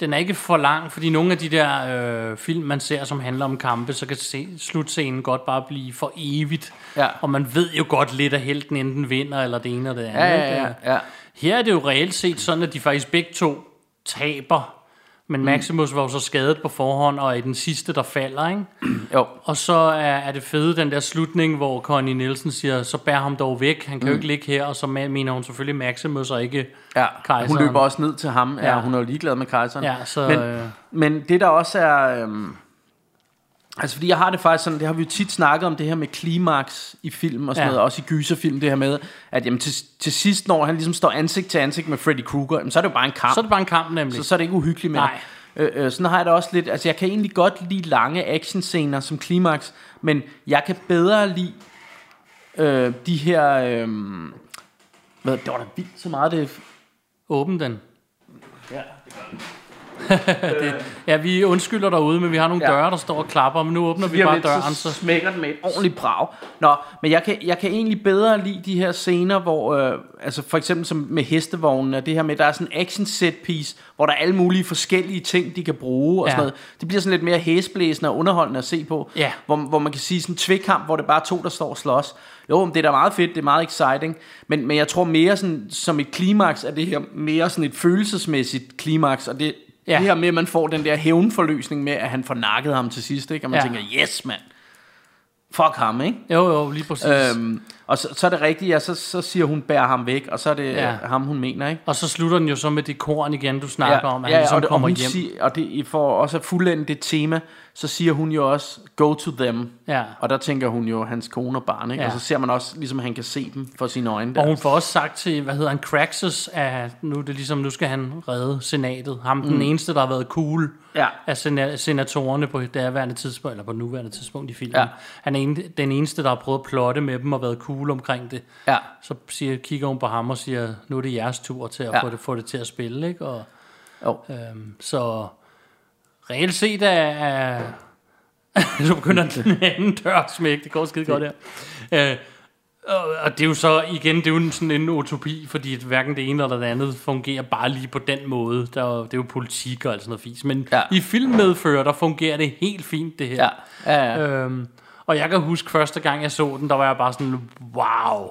Den er ikke for lang, fordi nogle af de der film man ser, som handler om kampe, så kan slutscenen godt bare blive for evigt. Ja. Og man ved jo godt lidt, at helten enten vinder eller det ene eller det andet. Ja. Her er det jo reelt set sådan, at de faktisk begge to taber. Men Maximus var jo så skadet på forhånd, og i den sidste, der falder, ikke? Jo. Og så er det fede, den der slutning, hvor Connie Nielsen siger, så bær ham dog væk, han kan jo ikke ligge her, og så mener hun selvfølgelig Maximus og ikke kejseren. Hun løber også ned til ham, hun er jo ligeglad med kejseren. Ja, så, men det der også er... altså fordi jeg har det faktisk sådan, det har vi jo tit snakket om, det her med klimaks i film og sådan noget, også i gyserfilm, det her med, at jamen, til sidst, når han ligesom står ansigt til ansigt med Freddy Krueger, så er det jo bare en kamp. Så er det bare en kamp nemlig. Så er det ikke uhyggeligt mere. Nej. Sådan har jeg det også lidt, altså jeg kan egentlig godt lide lange actionscener som klimaks, men jeg kan bedre lide de her, det var da vildt så meget det. Åbn den. Ja, det gør det. Ja, vi undskylder derude, men vi har nogle døre, der står og klapper, men nu åbner vi bare døren, så smækker den med et ordentligt brag. Nå, men jeg kan egentlig bedre lide de her scener, hvor altså for eksempel som med hestevognen, og det her med, der er sådan en action set piece, hvor der er alle mulige forskellige ting, de kan bruge og sådan noget. Det bliver sådan lidt mere hæsblæsende og underholdende at se på, hvor man kan sige sådan en tvekamp, hvor det bare er to, der står og slås. Jo, men det er da meget fedt, det er meget exciting, men jeg tror mere sådan, som et klimaks er det her, mere sådan et følelsesmæssigt klimaks, og det her med, at man får den der hævnforløsning med, at han får nakket ham til sidst, ikke? Og man tænker, yes mand, fuck ham, ikke? Jo, lige præcis. Og så er det rigtigt, ja, så siger hun, bær ham væk, og så er det ham, hun mener, ikke? Og så slutter den jo så med det korn igen, du snakker om, at han ligesom kommer hjem. Og det får også at fuldende det tema, så siger hun jo også, go to them. Ja. Og der tænker hun jo, hans kone og barn, ikke? Ja. Og så ser man også, ligesom han kan se dem for sine øjne der. Og hun får også sagt til, hvad hedder han, Gracchus, at nu, det ligesom, nu skal han redde senatet. Ham, den eneste, der har været cool af senatorerne på daværende tidspunkt, eller på nuværende tidspunkt i filmen. Ja. Han er den eneste, der har prøvet at plotte med dem og været cool omkring det, så kigger hun på ham og siger, nu er det jeres tur til at få det til at spille, ikke? Og, så reelt set er så begynder den anden dør at smække, det går skide godt her, og det er jo så igen, det er jo sådan en utopi, fordi hverken det ene eller det andet fungerer bare lige på den måde, det er jo politik og alt sådan noget fisk, men i filmmedfører, der fungerer det helt fint, det her. Og jeg kan huske første gang jeg så den, der var jeg bare sådan, wow,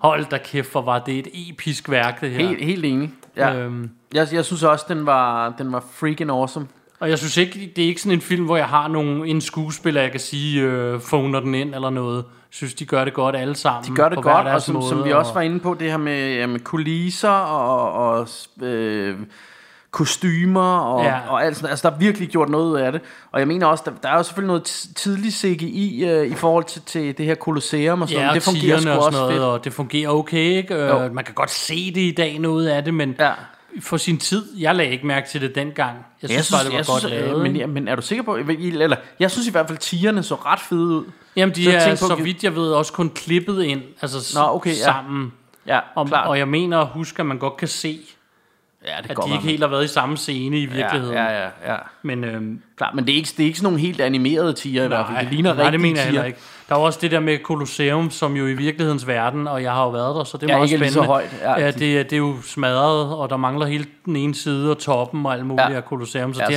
hold da kæft, hvor var det et episk værk det her. Helt enig. Ja. Jeg synes også den var freaking awesome. Og jeg synes ikke, det er ikke sådan en film, hvor jeg har en skuespiller, jeg kan sige, phoner den ind eller noget. Jeg synes, de gør det godt alle sammen. De gør det på godt, og som vi også var inde på, det her med kulisser og kostymer og alt sådan. Altså der er virkelig gjort noget af det. Og jeg mener også, der er jo selvfølgelig noget tidlig CGI i forhold til det her Colosseum og sådan noget. Det fungerer sgu også noget, fedt. Og det fungerer okay, ikke? Man kan godt se det i dag, noget af det, men for sin tid, jeg lagde ikke mærke til det dengang. Jeg synes bare, det var godt lavet. Men er du sikker på, eller jeg synes i hvert fald, tigerne så ret fede ud. Jamen de er, så vidt jeg ved, også kun klippet ind, altså sammen. Ja, og jeg mener at huske, at man godt kan se, at de ikke helt har været i samme scene i virkeligheden. Ja. Men, klar, men det er ikke sådan nogle helt animerede tiger i hvert fald. Det ligner rigtige tiger. Der er også det der med Colosseum, som jo i virkelighedens verden, og jeg har jo været der, så det er meget spændende. Så højt. Det er jo smadret, og der mangler helt den ene side og toppen og alt muligt af Colosseum. Så de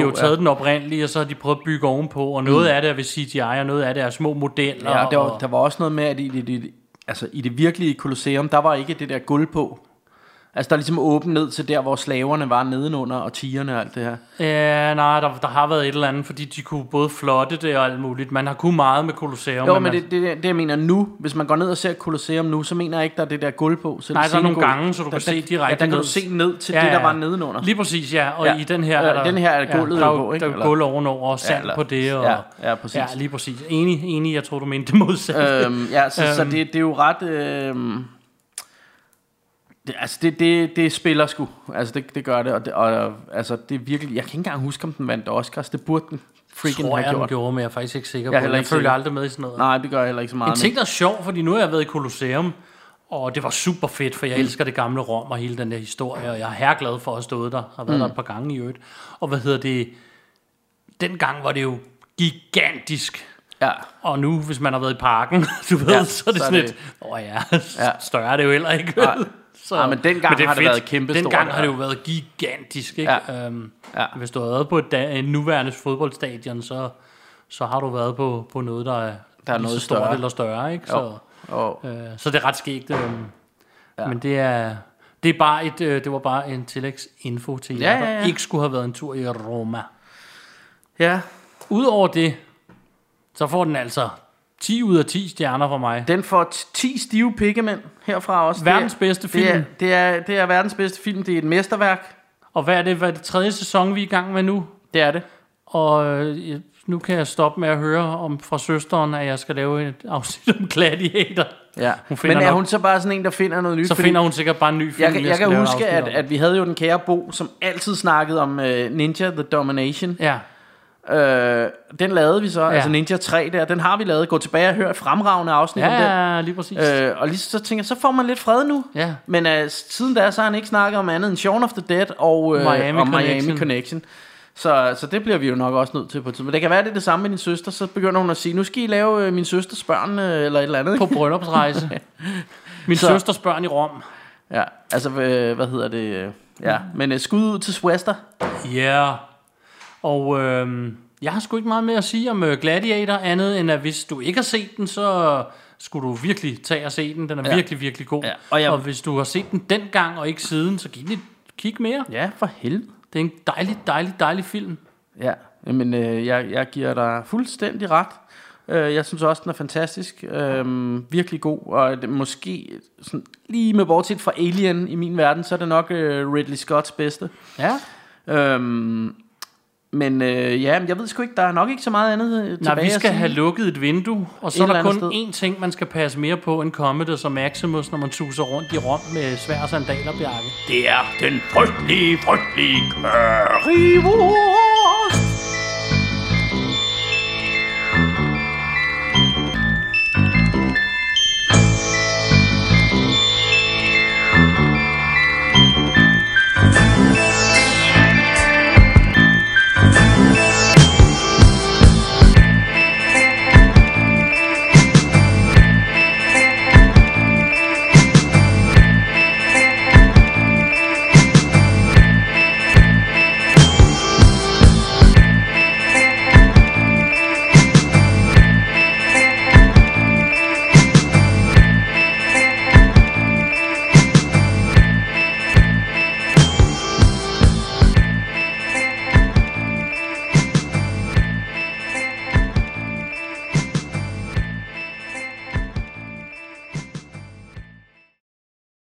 har jo taget den oprindelige, og så har de prøvet at bygge ovenpå, og noget af det er ved CGI, og noget af det er små modeller. Ja, der var også noget med, at i det virkelige Colosseum, der var ikke det der gulv på. Altså der er ligesom åbent ned til der, hvor slaverne var nedenunder, og tigerne og alt det her. Ja, nej, der har været et eller andet, fordi de kunne både flotte det og alt muligt. Man har kunnet meget med Colosseum. Jo, men det jeg mener nu, hvis man går ned og ser Colosseum nu, så mener jeg ikke, der er det der gulv på. Så nej, der er nogle gange, så du kan se direkte ned. Ja, der kan du se ned til det, der var nedenunder. Lige præcis, og i den her er der, gulvet på, ikke? Der er gulv ovenover og sand på det. Og, ja, præcis. Ja, lige præcis. Enig, jeg tror, du mente det modsatte. Så det er jo ret... Altså det spiller sgu. Altså det gør det, og altså det er virkelig. Jeg kan ikke engang huske, om den vandt Oscars. Det burde den freaking have gjort. Men jeg er faktisk ikke sikker på. Jeg følger aldrig med i sådan noget. Nej, det gør jeg heller ikke så meget. En ting, der er sjov, fordi nu har jeg været i Colosseum, og det var super fedt, for jeg elsker det gamle Rom og hele den der historie, og jeg er herglad for at stå der. Har været der et par gange i øvrigt. Og dengang var det jo gigantisk. Ja. Og nu, hvis man har været i parken, så er det sådan lidt, større er det jo heller ikke. Så, men dengang har det været kæmpestort. Dengang har det jo været gigantisk, ikke? Ja. Hvis du har været på et nuværende fodboldstadion, så har du været på noget, der er noget stort eller større, ikke? Så det er ret skægt. Men det var bare en tillægsinfo til jer, der ikke skulle have været en tur i Roma. Ja. Udover det, så får den altså 10 ud af 10 stjerner fra mig. Den får 10 stive pikkemænd herfra også. Verdens bedste film. Det er verdens bedste film. Det er et mesterværk. Og hvad er det tredje sæson, vi er i gang med nu? Det er det. Og nu kan jeg stoppe med at høre fra søsteren, at jeg skal lave et afsnit om Gladiator. Ja. Men er hun så bare sådan en, der finder noget nyt? Så finder hun sikkert bare en ny film. Jeg kan huske, at vi havde jo den kære Bo, som altid snakkede om Ninja The Domination. Ja. Den lavede vi så, altså Ninja 3 der, den har vi lavet. Gå tilbage og hør et fremragende afsnit om den. Ja, lige præcis. Og lige så tænker jeg, så får man lidt fred nu. Ja. Men siden da, så har han ikke snakket om andet end Shaun of the Dead og Miami Connection. Så det bliver vi jo nok også nødt til på et tidspunkt. Men det kan være, det er det samme med din søster. Så begynder hun at sige, nu skal I lave min søsters børn eller et eller andet. På bryllupsrejse. Søsters børn i Rom. Ja, altså, hvad hedder det? Ja, men skud ud til Swester. Ja, yeah. Og jeg har sgu ikke meget mere at sige om Gladiator, andet end at hvis du ikke har set den, så skulle du virkelig tage og se den. Den er virkelig, virkelig god. Ja. Og hvis du har set den dengang og ikke siden, så giv den et kig mere. Ja, for helvede. Det er en dejlig, dejlig, dejlig film. Ja, men jeg giver dig fuldstændig ret. Jeg synes også, den er fantastisk. Virkelig god. Og det, måske sådan, lige med bortset fra Alien i min verden, så er det nok Ridley Scotts bedste. Ja. Men jeg ved sgu ikke, der er nok ikke så meget andet tilbage. Nej, vi skal have lukket et vindue, og så er der kun én ting, man skal passe mere på end Commodus og Maximus, når man tuser rundt i Rom med sværd og sandaler, Bjarke. Det er den frygtelige, frygtelige currywurst.